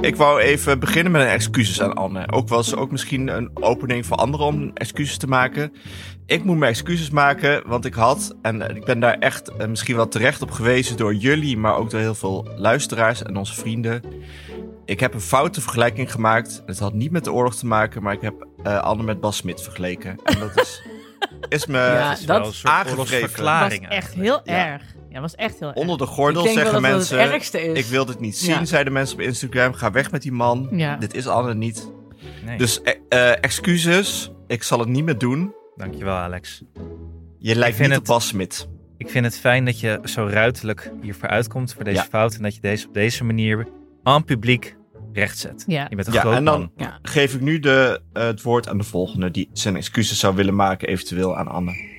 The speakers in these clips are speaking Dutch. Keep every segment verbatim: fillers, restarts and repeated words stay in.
Ik wou even beginnen met een excuses aan Anne. Ook was ook misschien een opening voor anderen om excuses te maken. Ik moet mijn excuses maken, want ik had... en ik ben daar echt misschien wel terecht op gewezen door jullie... maar ook door heel veel luisteraars en onze vrienden. Ik heb een foute vergelijking gemaakt. Het had niet met de oorlog te maken... maar ik heb uh, Anne met Bas Smit vergeleken. En dat is, is me ja, aangevreven. Dat is echt heel ja. erg. Ja, was echt heel erg. Onder de gordel zeggen mensen... Het ergste is. Ik wil dit niet zien, ja. zeiden mensen op Instagram. Ga weg met die man. Ja. Dit is Anne niet. Nee. Dus uh, excuses. Ik zal het niet meer doen. Dankjewel, Alex. Je lijkt niet het, op Bas Smit. Ik vind het fijn dat je zo ruiterlijk hiervoor uitkomt voor deze ja. fout. En dat je deze op deze manier aan publiek rechtzet. Ja. Je bent een ja, groot en dan man. Ja. Geef ik nu de, uh, het woord aan de volgende die zijn excuses zou willen maken eventueel aan Anne.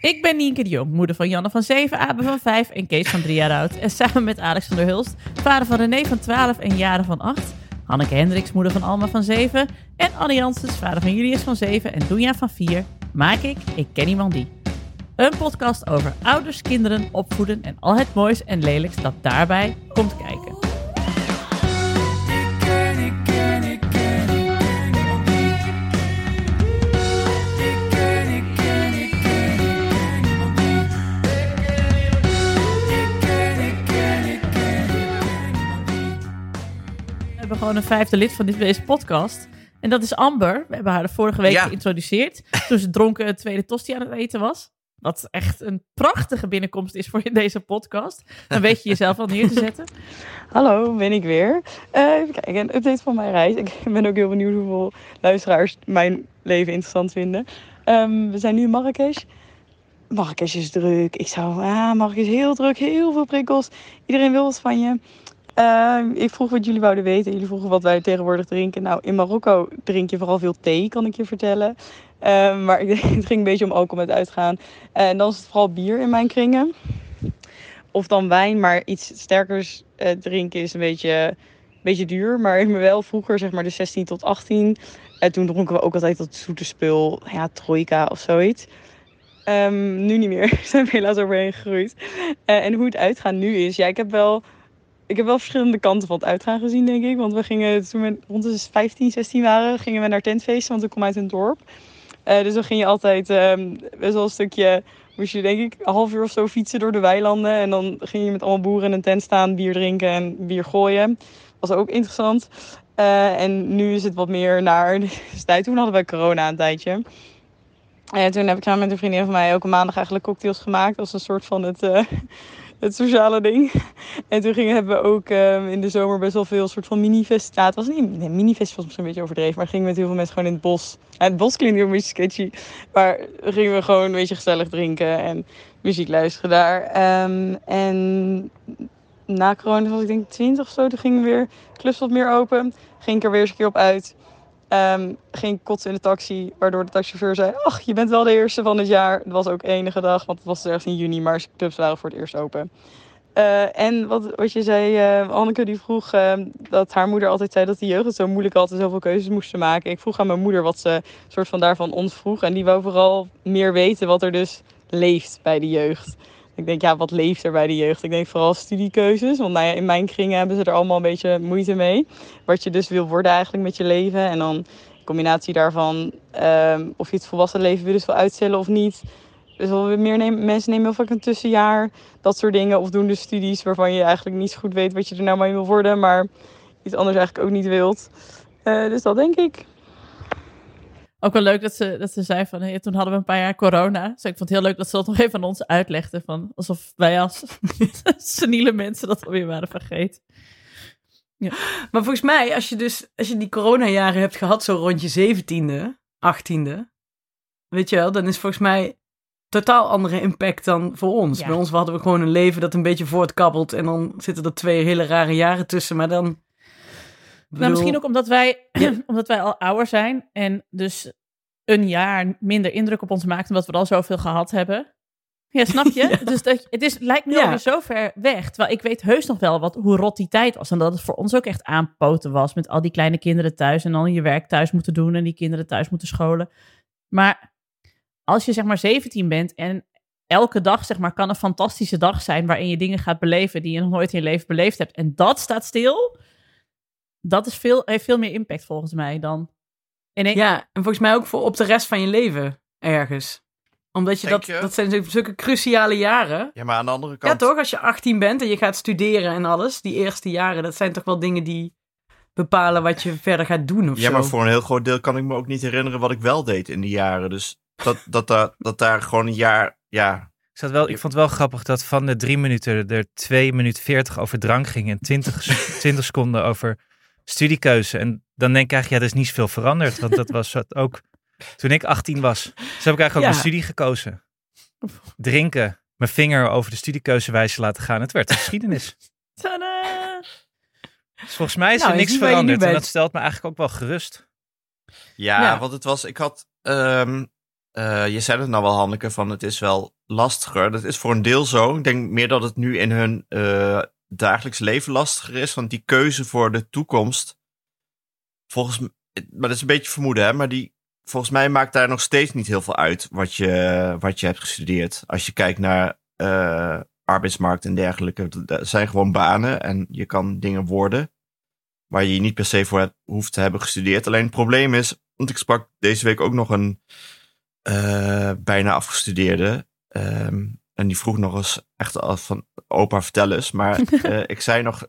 Ik ben Nienke de Jong, moeder van Janne van zeven, Abe van vijf en Kees van drie jaar oud. En samen met Alex van der Hulst, vader van René van twaalf en Jaren van acht. Hanneke Hendriks, moeder van Alma van zeven. En Anne Janssens, vader van Julius van zeven en Doenja van vier. Maak ik Ik Ken Iemand Die. Een podcast over ouders, kinderen, opvoeden en al het moois en lelijks dat daarbij komt kijken. We hebben gewoon een vijfde lid van dit, deze podcast. En dat is Amber. We hebben haar de vorige week ja. geïntroduceerd. Toen ze dronken het tweede tosti aan het eten was. Wat echt een prachtige binnenkomst is voor in deze podcast. Dan weet je jezelf al neer te zetten. Hallo, ben ik weer. Uh, even kijken, een update van mijn reis. Ik ben ook heel benieuwd hoeveel luisteraars mijn leven interessant vinden. Um, we zijn nu in Marrakesh. Marrakesh is druk. Ik zou, ah, Marrakesh is heel druk. Heel veel prikkels. Iedereen wil wat van je. Uh, ik vroeg wat jullie wouden weten. Jullie vroegen wat wij tegenwoordig drinken. Nou, in Marokko drink je vooral veel thee, kan ik je vertellen. Uh, maar het ging een beetje om alcohol met uitgaan. Uh, en dan is het vooral bier in mijn kringen. Of dan wijn, maar iets sterkers uh, drinken is een beetje, een beetje duur. Maar ik ben wel vroeger, zeg maar de zestien tot achttien. Uh, toen dronken we ook altijd dat zoete spul, ja, trojka of zoiets. Um, nu niet meer, zijn we helaas overheen gegroeid. Uh, en hoe het uitgaan nu is, ja, ik heb wel... Ik heb wel verschillende kanten van het uitgaan gezien, denk ik. Want we gingen, toen we rond de vijftien, zestien waren, gingen we naar tentfeesten. Want ik kom uit een dorp. Uh, dus dan ging je altijd um, best wel een stukje... Moest je denk ik een half uur of zo fietsen door de weilanden. En dan ging je met allemaal boeren in een tent staan, bier drinken en bier gooien. Was ook interessant. Uh, en nu is het wat meer naar... Dus toen hadden we corona een tijdje. En uh, toen heb ik samen met een vriendin van mij elke maandag eigenlijk cocktails gemaakt. Als een soort van het... Uh, Het sociale ding. En toen gingen, hebben we ook um, in de zomer best wel veel soort van mini-fest. Nou, het was niet nee, mini-fest, was misschien een beetje overdreven. Maar gingen we met heel veel mensen gewoon in het bos. En het bos klinkt een beetje sketchy. Maar gingen we gewoon een beetje gezellig drinken en muziek luisteren daar. Um, en na corona was ik denk twintig of zo. Toen gingen we weer clubs wat meer open. Ging ik er weer eens een keer op uit. Um, ging kotsen in de taxi, waardoor de taxichauffeur zei... Ach, je bent wel de eerste van het jaar. Dat was ook enige dag, want het was ergens in juni, maar clubs waren voor het eerst open. Uh, en wat, wat je zei, uh, Hanneke die vroeg uh, dat haar moeder altijd zei... dat de jeugd het zo moeilijk had en zoveel keuzes moesten maken. Ik vroeg aan mijn moeder wat ze soort van daarvan ons vroeg. En die wou vooral meer weten wat er dus leeft bij de jeugd. Ik denk, ja, wat leeft er bij de jeugd? Ik denk vooral studiekeuzes. Want nou ja, in mijn kringen hebben ze er allemaal een beetje moeite mee. Wat je dus wil worden eigenlijk met je leven. En dan in combinatie daarvan um, of je het volwassen leven weer dus wil uitstellen of niet. Dus wel meer nemen, mensen nemen heel vaak een tussenjaar. Dat soort dingen. Of doen dus studies waarvan je eigenlijk niet zo goed weet wat je er nou mee wil worden. Maar iets anders eigenlijk ook niet wilt. Uh, dus dat denk ik. Ook wel leuk dat ze, dat ze zei van... Hey, toen hadden we een paar jaar corona. Dus ik vond het heel leuk dat ze dat nog even aan ons uitlegde. Van, alsof wij als seniele mensen dat alweer waren vergeten. Ja. Maar volgens mij, als je dus als je die coronajaren hebt gehad... zo rond je zeventiende, achttiende... weet je wel, dan is volgens mij... totaal andere impact dan voor ons. Ja. Bij ons hadden we gewoon een leven dat een beetje voortkabbelt... en dan zitten er twee hele rare jaren tussen, maar dan... Bedoel... Nou, misschien ook omdat wij, ja. omdat wij al ouder zijn... en dus een jaar minder indruk op ons maakt... omdat we al zoveel gehad hebben. Ja, snap je? Ja. Dus dat, het is, lijkt nu ja. alweer zo ver weg. Terwijl ik weet heus nog wel wat, hoe rot die tijd was... en dat het voor ons ook echt aanpoten was... met al die kleine kinderen thuis... en dan je werk thuis moeten doen... en die kinderen thuis moeten scholen. Maar... als je zeg maar zeventien bent en elke dag zeg maar kan een fantastische dag zijn... waarin je dingen gaat beleven die je nog nooit in je leven beleefd hebt... en dat staat stil, dat is veel, heeft veel meer impact volgens mij dan... En ik... Ja, en volgens mij ook voor op de rest van je leven ergens. Omdat je dat, je dat zijn zulke cruciale jaren. Ja, maar aan de andere kant... Ja toch, als je achttien bent en je gaat studeren en alles... die eerste jaren, dat zijn toch wel dingen die... bepalen wat je verder gaat doen of ja, zo. Maar voor een heel groot deel kan ik me ook niet herinneren... wat ik wel deed in die jaren, dus... Dat, dat, dat, dat daar gewoon een jaar, ja. Ik, zat wel, ik vond het wel grappig dat van de drie minuten er twee minuten veertig over drank ging. En twintig, twintig seconden over studiekeuze. En dan denk ik eigenlijk, ja, er is niet veel veranderd. Want dat was wat ook toen ik achttien was. Dus heb ik eigenlijk ook ja. mijn studie gekozen. Drinken, mijn vinger over de studiekeuzewijze laten gaan. Het werd geschiedenis. Tadaa! Dus volgens mij is nou, er niks is veranderd. En dat stelt me eigenlijk ook wel gerust. Ja, ja. Want het was, ik had... Um, Uh, je zei het nou wel, Hanneke, van het is wel lastiger. Dat is voor een deel zo. Ik denk meer dat het nu in hun uh, dagelijks leven lastiger is. Want die keuze voor de toekomst... Volgens mij... Maar dat is een beetje vermoeden, hè? Maar die, volgens mij maakt daar nog steeds niet heel veel uit... wat je, wat je hebt gestudeerd. Als je kijkt naar uh, arbeidsmarkt en dergelijke. Dat zijn gewoon banen en je kan dingen worden... waar je niet per se voor hebt, hoeft te hebben gestudeerd. Alleen het probleem is... Want ik sprak deze week ook nog een... Uh, bijna afgestudeerde. Um, en die vroeg nog eens echt af van... opa, vertel eens. Maar uh, ik zei nog...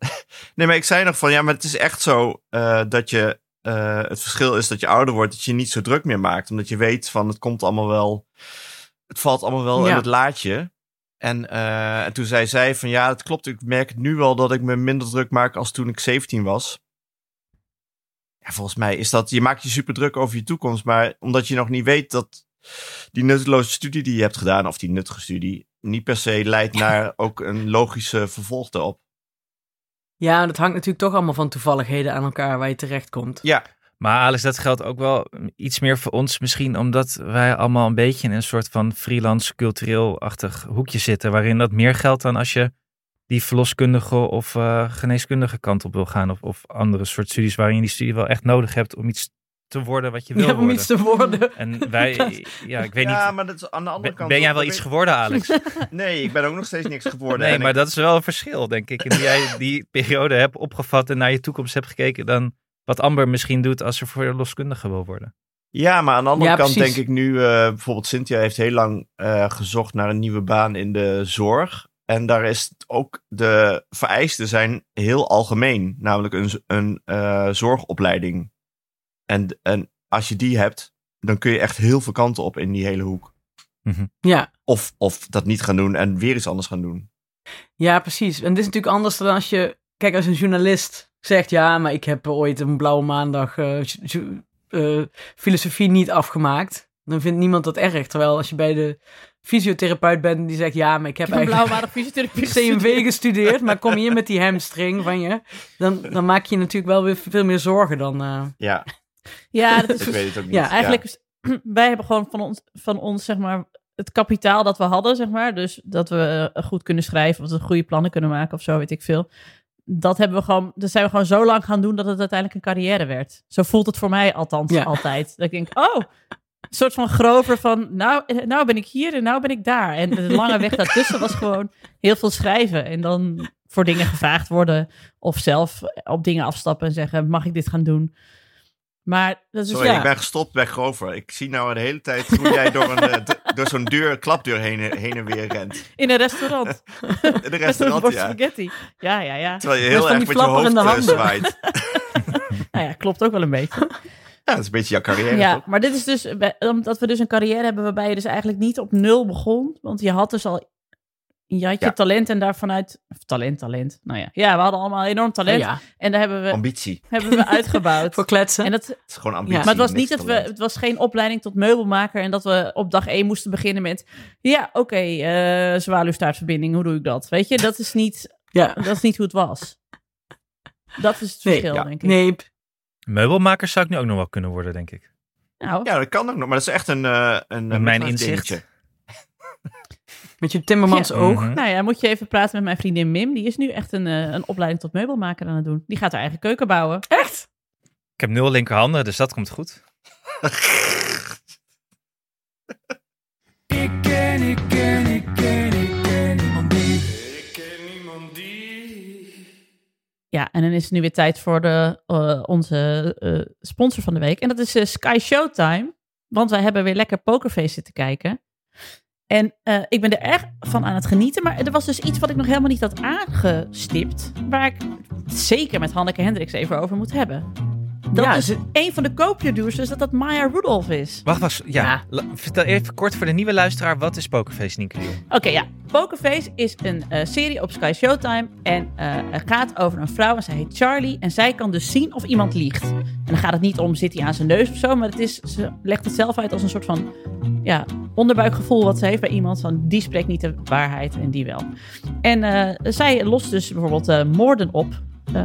nee, maar ik zei nog van... ja, maar het is echt zo uh, dat je... Uh, het verschil is dat je ouder wordt... dat je niet zo druk meer maakt. Omdat je weet van... het komt allemaal wel... het valt allemaal wel ja. in het laadje. En, uh, en toen zei zij van... ja, het klopt. Ik merk nu wel dat ik me minder druk maak... als toen ik zeventien was. Ja, volgens mij is dat... je maakt je super druk over je toekomst... maar omdat je nog niet weet dat... die nutteloze studie die je hebt gedaan, of die nuttige studie, niet per se leidt naar ook een logische vervolg erop. Ja, dat hangt natuurlijk toch allemaal van toevalligheden aan elkaar waar je terechtkomt. Ja, maar Alex, dat geldt ook wel iets meer voor ons misschien, omdat wij allemaal een beetje in een soort van freelance cultureel-achtig hoekje zitten, waarin dat meer geldt dan als je die verloskundige of uh, geneeskundige kant op wil gaan, of, of andere soort studies waarin je die studie wel echt nodig hebt om iets te worden wat je wil ja, worden. Iets te worden. En wij, ja, ik weet ja, niet. Maar dat is aan de andere ben, kant. Ben jij wel iets geworden, Alex? Nee, ik ben ook nog steeds niks geworden. Nee, maar ik... dat is wel een verschil, denk ik. En jij die periode hebt opgevat en naar je toekomst hebt gekeken dan wat Amber misschien doet als ze verloskundige wil worden. Ja, maar aan de andere ja, kant precies. Denk ik nu, uh, bijvoorbeeld Cynthia heeft heel lang uh, gezocht naar een nieuwe baan in de zorg. En daar is ook de vereisten zijn heel algemeen. Namelijk een, een uh, zorgopleiding. En, en als je die hebt, dan kun je echt heel veel kanten op in die hele hoek. Mm-hmm. Ja. Of, of dat niet gaan doen en weer iets anders gaan doen. Ja, precies. En dit is natuurlijk anders dan als je... Kijk, als een journalist zegt... Ja, maar ik heb ooit een blauwe maandag uh, uh, filosofie niet afgemaakt. Dan vindt niemand dat erg. Terwijl als je bij de fysiotherapeut bent die zegt... Ja, maar ik heb, ik heb eigenlijk C M V gestudeerd. Maar kom je met die hamstring van je... Dan, dan maak je natuurlijk wel weer veel meer zorgen dan... Uh... Ja. Ja, dat is, ik weet het ook niet. Ja, eigenlijk, ja. Wij hebben gewoon van ons, van ons, zeg maar, het kapitaal dat we hadden, zeg maar. Dus dat we goed kunnen schrijven, of dat we goede plannen kunnen maken of zo, weet ik veel. Dat hebben we gewoon, dat zijn we gewoon zo lang gaan doen dat het uiteindelijk een carrière werd. Zo voelt het voor mij althans ja. altijd. Dat ik denk, oh, een soort van Grover van, nou, nou ben ik hier en nou ben ik daar. En de lange weg daartussen was gewoon heel veel schrijven. En dan voor dingen gevraagd worden of zelf op dingen afstappen en zeggen, mag ik dit gaan doen? Maar dat is, sorry, ja. Ik ben gestopt bij Grover. Ik zie nou de hele tijd hoe jij door, een, door zo'n deur, klapdeur heen, heen en weer rent. In een restaurant. In een restaurant, ja. Spaghetti. Ja, ja, ja. Terwijl je heel erg met je hoofd zwaait. Nou ja, klopt ook wel een beetje. Ja, dat is een beetje jouw carrière. Ja, toch? Maar dit is dus, omdat we dus een carrière hebben waarbij je dus eigenlijk niet op nul begon. Want je had dus al, je had je ja. talent en daarvanuit, of talent, talent, nou ja. Ja, we hadden allemaal enorm talent. Ja. En daar hebben we... Ambitie. Hebben we uitgebouwd. Voor kletsen. En dat, het is gewoon ambitie. Ja. Maar het was niet dat we, het was geen opleiding tot meubelmaker en dat we op dag één moesten beginnen met, ja, oké, okay, uh, zwaluwstaartverbinding, hoe doe ik dat? Weet je, dat is niet, ja. dat is niet hoe het was. Dat is het verschil, nee, ja. denk ik. Nee, meubelmakers zou ik nu ook nog wel kunnen worden, denk ik. Nou. Ja, dat kan ook nog, maar dat is echt een... Uh, een uh, mijn inzicht. Dingetje. Met je timmermans ja. oog. Mm-hmm. Nou ja, moet je even praten met mijn vriendin Mim. Die is nu echt een, uh, een opleiding tot meubelmaker aan het doen. Die gaat haar eigen keuken bouwen. Echt? Ik heb nul linkerhanden, dus dat komt goed. Ik ken, ik ken, ik ken, ik ken iemand die. Ik ken iemand die. Ja, en dan is het nu weer tijd voor de, uh, onze uh, sponsor van de week. En dat is uh, Sky Showtime. Want wij hebben weer lekker Poker Face zitten kijken. En uh, ik ben er echt van aan het genieten. Maar er was dus iets wat ik nog helemaal niet had aangestipt. Waar ik het zeker met Hanneke Hendriks even over moet hebben. Dat ja, is ze... een van de co-producers, dat dat Maya Rudolph is. Wacht, wacht. Ja. ja. La, vertel even kort voor de nieuwe luisteraar. Wat is Poker Face, Nienke de Jong? Oké, okay, ja. Poker Face is een uh, serie op Sky Showtime. En uh, het gaat over een vrouw en zij heet Charlie. En zij kan dus zien of iemand liegt. En dan gaat het niet om, zit hij aan zijn neus of zo. Maar het is, ze legt het zelf uit als een soort van ja, onderbuikgevoel wat ze heeft bij iemand. Van die spreekt niet de waarheid en die wel. En uh, zij lost dus bijvoorbeeld uh, moorden op... Uh,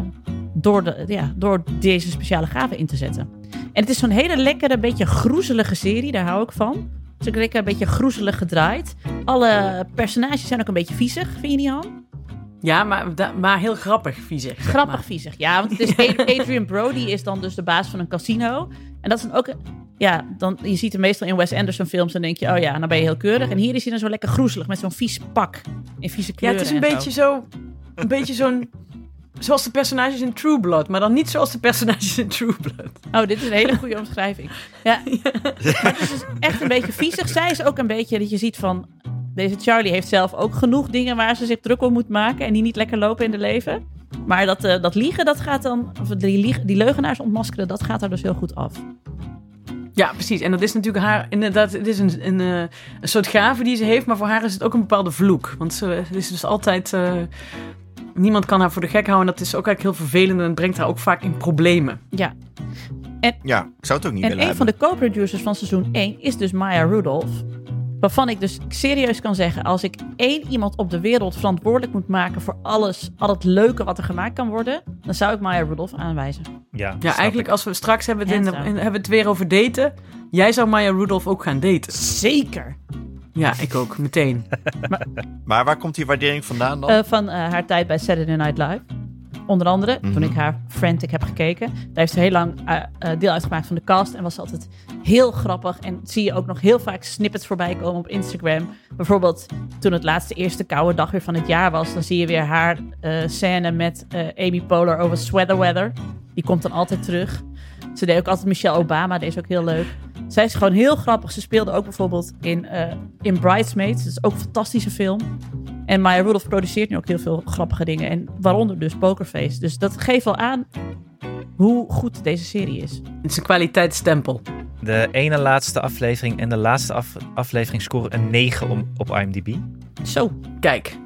Door, de, ja, door deze speciale gave in te zetten. En het is zo'n hele lekkere, beetje groezelige serie. Daar hou ik van. Het is ook lekker een beetje groezelig gedraaid. Alle personages zijn ook een beetje viezig. Vind je niet, Han? Ja, maar, da- maar heel grappig viezig. Zeg maar. Grappig viezig, ja. Want het is Adrian Brody is dan dus de baas van een casino. En dat is dan ook... Ja, dan, je ziet hem meestal in Wes Anderson films en denk je... Oh ja, dan ben je heel keurig. En hier is hij dan zo lekker groezelig met zo'n vies pak. In vieze kleuren. Ja, het is een beetje zo... zo een beetje zo'n... Zoals de personages in True Blood, maar dan niet zoals de personages in True Blood. Oh, dit is een hele goede omschrijving. Ja, ja. Het is dus echt een beetje viezig. Zij is ook een beetje dat je ziet van... Deze Charlie heeft zelf ook genoeg dingen waar ze zich druk om moet maken... en die niet lekker lopen in de leven. Maar dat, uh, dat liegen, dat gaat dan... Of die, die leugenaars ontmaskeren, dat gaat haar dus heel goed af. Ja, precies. En dat is natuurlijk haar... Inderdaad, het is een, een, een soort gave die ze heeft... maar voor haar is het ook een bepaalde vloek. Want ze is dus altijd... Uh, Niemand kan haar voor de gek houden. En dat is ook eigenlijk heel vervelend. En brengt haar ook vaak in problemen. Ja. En, ja, ik zou het ook niet en willen En een hebben. Van de co-producers van seizoen één is dus Maya Rudolph. Waarvan ik dus serieus kan zeggen... als ik één iemand op de wereld verantwoordelijk moet maken... voor alles, al het leuke wat er gemaakt kan worden... dan zou ik Maya Rudolph aanwijzen. Ja, ja eigenlijk ik. Als we straks hebben het, in de, in, hebben het weer over daten... jij zou Maya Rudolph ook gaan daten. Zeker. Ja, ik ook, meteen. maar, maar waar komt die waardering vandaan dan? Uh, van uh, haar tijd bij Saturday Night Live. Onder andere, mm-hmm. toen ik haar Frantic heb gekeken. Daar heeft ze heel lang uh, uh, deel uitgemaakt van de cast. En was ze altijd heel grappig. En zie je ook nog heel vaak snippets voorbij komen op Instagram. Bijvoorbeeld toen het laatste eerste koude dag weer van het jaar was. Dan zie je weer haar uh, scène met uh, Amy Poehler over Sweater Weather. Die komt dan altijd terug. Ze deed ook altijd Michelle Obama. Die is ook heel leuk. Zij is gewoon heel grappig. Ze speelde ook bijvoorbeeld in, uh, in Bridesmaids. Dat is ook een fantastische film. En Maya Rudolph produceert nu ook heel veel grappige dingen. En waaronder dus Poker Face. Dus dat geeft wel aan hoe goed deze serie is. Het is een kwaliteitsstempel. De ene laatste aflevering en de laatste af- aflevering scoren een negen om, op I M D B. Zo, kijk.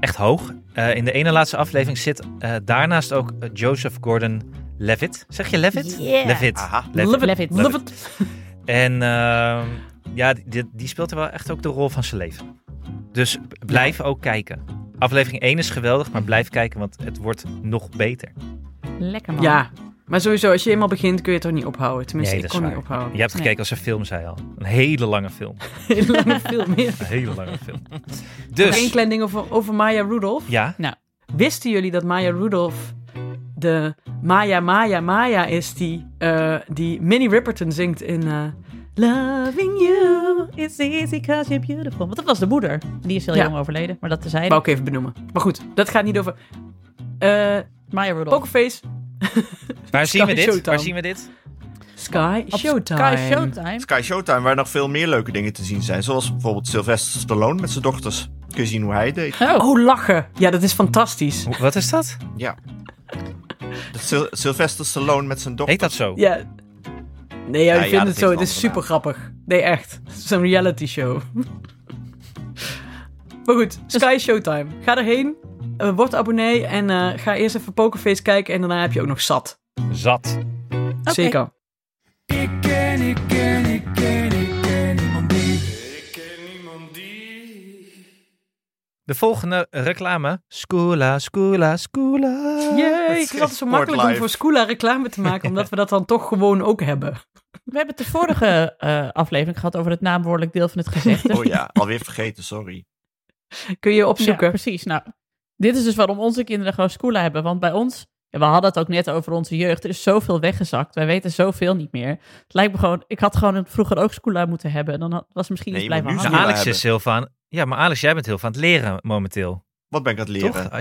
Echt hoog. Uh, in de ene laatste aflevering zit uh, daarnaast ook Joseph Gordon-Levitt. Zeg je Levitt? Yeah. Levitt. Aha. Levitt. Levitt. Levitt. Levitt. En uh, ja, die, die speelt er wel echt ook de rol van zijn leven. Dus blijf ja. ook kijken. Aflevering één is geweldig, maar blijf kijken, want het wordt nog beter. Lekker man. Ja, maar sowieso, als je eenmaal begint kun je het toch niet ophouden. Tenminste, nee, ik kon niet ophouden. Je hebt gekeken nee. als een film, zei al. Een hele lange film. hele lange film, ja. Een hele lange film. Dus. Nog één klein ding over, over Maya Rudolph. Ja. Nou, wisten jullie dat Maya Rudolph... de Maya, Maya, Maya is die, uh, die Minnie Riperton zingt in uh, Loving You is easy cause you're beautiful. Want dat was de moeder. Die is heel ja. jong overleden, maar dat terzijde. Wou ik even benoemen. Maar goed, dat gaat niet over... Uh, Maya Rudolph. Pokerface. Waar, zien we dit? Waar zien we dit? Sky Showtime. Sky Showtime. Sky Showtime, waar nog veel meer leuke dingen te zien zijn. Zoals bijvoorbeeld Sylvester Stallone met zijn dochters. Kun je zien hoe hij deed. Oh, oh lachen. Ja, dat is fantastisch. Wat is dat? Ja. Sil- Sylvester Stallone met zijn dochter. Heet dat zo? Ja. Nee, ja, ja, ik vind ja, het zo. Het is super grappig. Nee, echt. Het is een reality show. Maar goed, Sky Showtime. Ga erheen, uh, word abonnee en uh, ga eerst even Poker Face kijken en daarna heb je ook nog zat. Zat. Okay. Zeker. Ik ken, ik ken, ik ken, ik ken iemand die. Ik ken iemand die. De volgende reclame. Squla, Squla, Squla. Jee, ik had het zo makkelijk om voor Squla reclame te maken, omdat we dat dan toch gewoon ook hebben. We hebben het de vorige uh, aflevering gehad over het naamwoordelijk deel van het gezegde. Oh ja, alweer vergeten, sorry. Kun je opzoeken. Ja, precies. Nou, dit is dus waarom onze kinderen gewoon Squla hebben. Want bij ons, en we hadden het ook net over onze jeugd, er is zoveel weggezakt. Wij weten zoveel niet meer. Het lijkt me gewoon, ik had gewoon vroeger ook Squla moeten hebben. En dan had, was het misschien nee, iets blijven hangen. Nou, Alex is heel van, ja, maar Alex, jij bent heel van het leren momenteel. Wat ben ik aan het leren? Toch?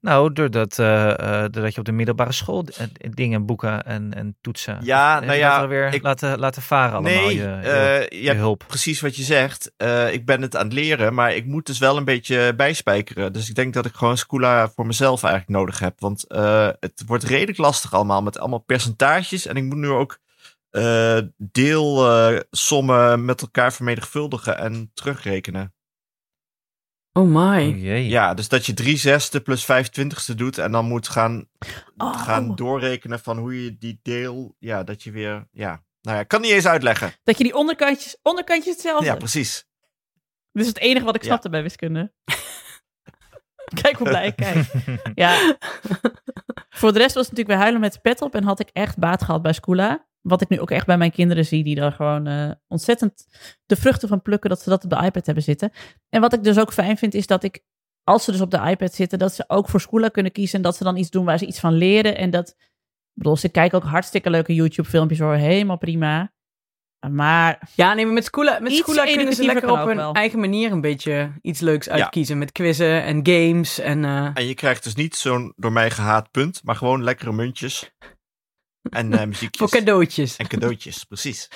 Nou, doordat, uh, uh, doordat je op de middelbare school uh, dingen boeken en, en toetsen. Ja, nou ja. Weer ik... laten, laten varen allemaal nee, je, je, uh, je, je hulp. Precies wat je zegt. Uh, ik ben het aan het leren, maar ik moet dus wel een beetje bijspijkeren. Dus ik denk dat ik gewoon Squla voor mezelf eigenlijk nodig heb. Want uh, het wordt redelijk lastig allemaal met allemaal percentages. En ik moet nu ook uh, deelsommen uh, met elkaar vermenigvuldigen en terugrekenen. Oh my. Oh, ja, dus dat je drie zesde plus vijf twintigste doet en dan moet gaan, oh. gaan doorrekenen van hoe je die deel, ja, dat je weer, ja. Nou ja, ik kan niet eens uitleggen. Dat je die onderkantjes, onderkantjes hetzelfde. Ja, precies. Dit is het enige wat ik snapte ja. bij wiskunde. Kijk hoe blij ik kijk. Ja. Voor de rest was het natuurlijk bij huilen met de pet op en had ik echt baat gehad bij Squla. Wat ik nu ook echt bij mijn kinderen zie, die daar gewoon uh, ontzettend de vruchten van plukken dat ze dat op de iPad hebben zitten. En wat ik dus ook fijn vind, is dat ik, als ze dus op de iPad zitten, dat ze ook voor Squla kunnen kiezen en dat ze dan iets doen waar ze iets van leren. En dat, ik bedoel, ze kijken ook hartstikke leuke YouTube-filmpjes hoor, helemaal prima. Maar ja, nee, maar met Squla, met Squla kunnen ze lekker op hun wel. eigen manier een beetje iets leuks uitkiezen. Ja. Met quizzen en games. En, uh... en je krijgt dus niet zo'n door mij gehaat punt, maar gewoon lekkere muntjes. En uh, muziekjes. Voor cadeautjes. En cadeautjes, precies.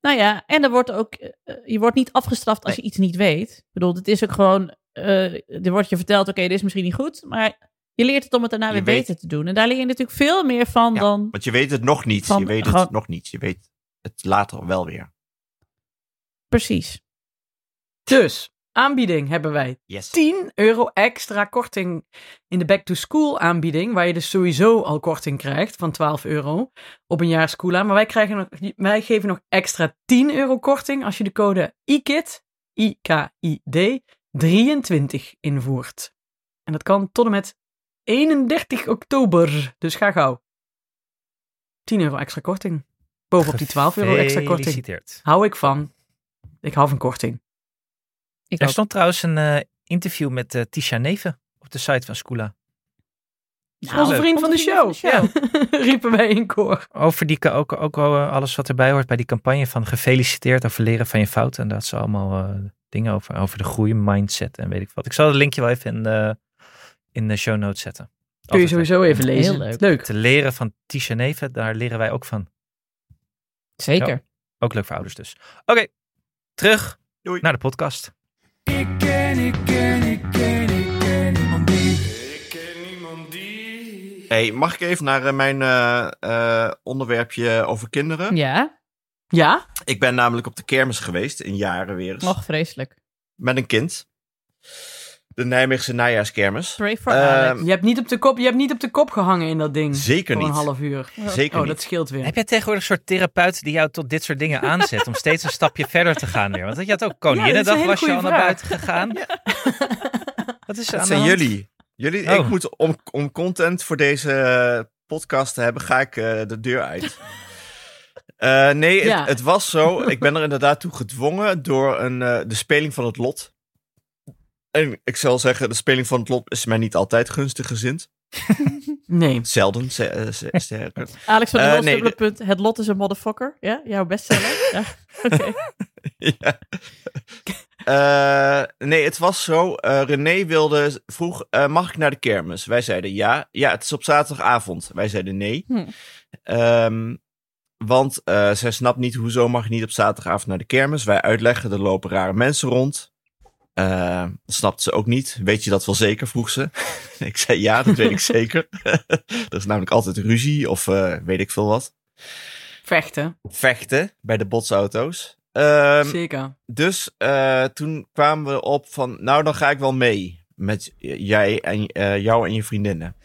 Nou ja, en er wordt ook, uh, je wordt niet afgestraft als nee. je iets niet weet. Ik bedoel, het is ook gewoon, uh, er wordt je verteld, oké, okay, dit is misschien niet goed, maar je leert het om het daarna je weer weet... beter te doen. En daar leer je natuurlijk veel meer van ja, dan... want je weet het nog niet, van, je weet het gewoon... nog niet, je weet het later wel weer. Precies. Dus, aanbieding hebben wij. Yes. tien euro extra korting in de back-to-school aanbieding. Waar je dus sowieso al korting krijgt van twaalf euro op een jaar Squla. Maar wij, krijgen nog, wij geven nog extra tien euro korting als je de code I K I D, I K I D, drieëntwintig invoert. En dat kan tot en met eenendertig oktober. Dus ga gauw. tien euro extra korting. Bovenop die twaalf euro extra korting. Hou ik van. Ik hou van korting. Ik er ook. Stond trouwens een uh, interview met uh, Tisha Neven op de site van Squla. Nou, onze vriend van de show. Ja. Riepen wij in koor. Over die, ook, ook uh, alles wat erbij hoort bij die campagne van gefeliciteerd over leren van je fouten. En dat ze allemaal uh, dingen over, over de groei, mindset en weet ik wat. Ik zal het linkje wel even in de, in de show notes zetten. Altijd kun je sowieso leuk. even lezen. Heel leuk. leuk. Te leren van Tisha Neven, daar leren wij ook van. Zeker. Ja, ook leuk voor ouders dus. Oké, okay, terug Doei. naar de podcast. Ik ken, ik ken, ik ken, ik ken iemand die. Ik ken iemand die. Hey, mag ik even naar uh, mijn uh, uh, onderwerpje over kinderen? Ja. Ja? Ik ben namelijk op de kermis geweest, in jaren weer eens. Och, vreselijk. Met een kind. De Nijmeegse najaarskermis. Pray for uh, Alex. Je hebt, niet op de kop, je hebt niet op de kop gehangen in dat ding. Zeker voor niet. Voor een half uur. Zeker oh, niet. Dat scheelt weer. Heb jij tegenwoordig een soort therapeut die jou tot dit soort dingen aanzet om steeds een stapje verder te gaan weer? Want je had ook Koninginnedag, ja, was je al vraag. naar buiten gegaan. Ja. Wat is er dat zijn jullie. Jullie, oh. Ik moet om, om content voor deze podcast te hebben, ga ik uh, de deur uit. uh, nee, ja. het, het was zo. Ik ben er inderdaad toe gedwongen door een, uh, de speling van het lot. En ik zal zeggen, de speling van het lot is mij niet altijd gunstig gezind. Nee. Zelden. Ze, ze, sterker. Alex van der Hulst, uh, nee, dubbele punt. Het lot is een motherfucker. Ja, jouw bestseller. Ja, oké. Ja. Uh, nee, het was zo. Uh, René wilde, vroeg, uh, mag ik naar de kermis? Wij zeiden ja. Ja, het is op zaterdagavond. Wij zeiden nee. Hm. Um, want uh, zij snapt niet, hoezo mag je niet op zaterdagavond naar de kermis? Wij uitleggen, er lopen rare mensen rond. Uh, snapt ze ook niet. Weet je dat wel zeker? Vroeg ze. Ik zei ja, dat weet ik zeker. Er is namelijk altijd ruzie of uh, weet ik veel wat. Vechten. Vechten bij de botsauto's. Um, Zeker. Dus uh, toen kwamen we op van, nou dan ga ik wel mee met jij en uh, jou en je vriendinnen.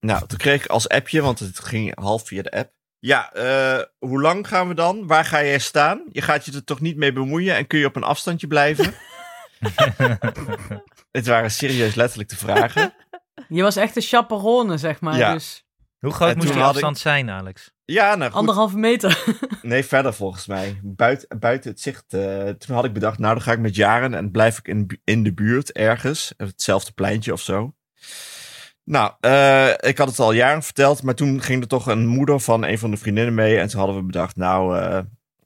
Nou, toen kreeg ik als appje, want het ging half via de app. Ja, uh, hoe lang gaan we dan? Waar ga jij staan? Je gaat je er toch niet mee bemoeien en kun je op een afstandje blijven? Het waren serieus letterlijk de vragen. Je was echt een chaperone, zeg maar. Ja. Dus. Hoe groot en moest die afstand ik... zijn, Alex? Ja, nou goed. Anderhalve meter. Nee, verder volgens mij. Buiten, buiten het zicht. Uh, toen had ik bedacht, nou dan ga ik met Jaren en blijf ik in, in de buurt ergens. Hetzelfde pleintje of zo. Nou, uh, ik had het al jaren verteld, maar toen ging er toch een moeder van een van de vriendinnen mee. En toen hadden we bedacht, nou uh,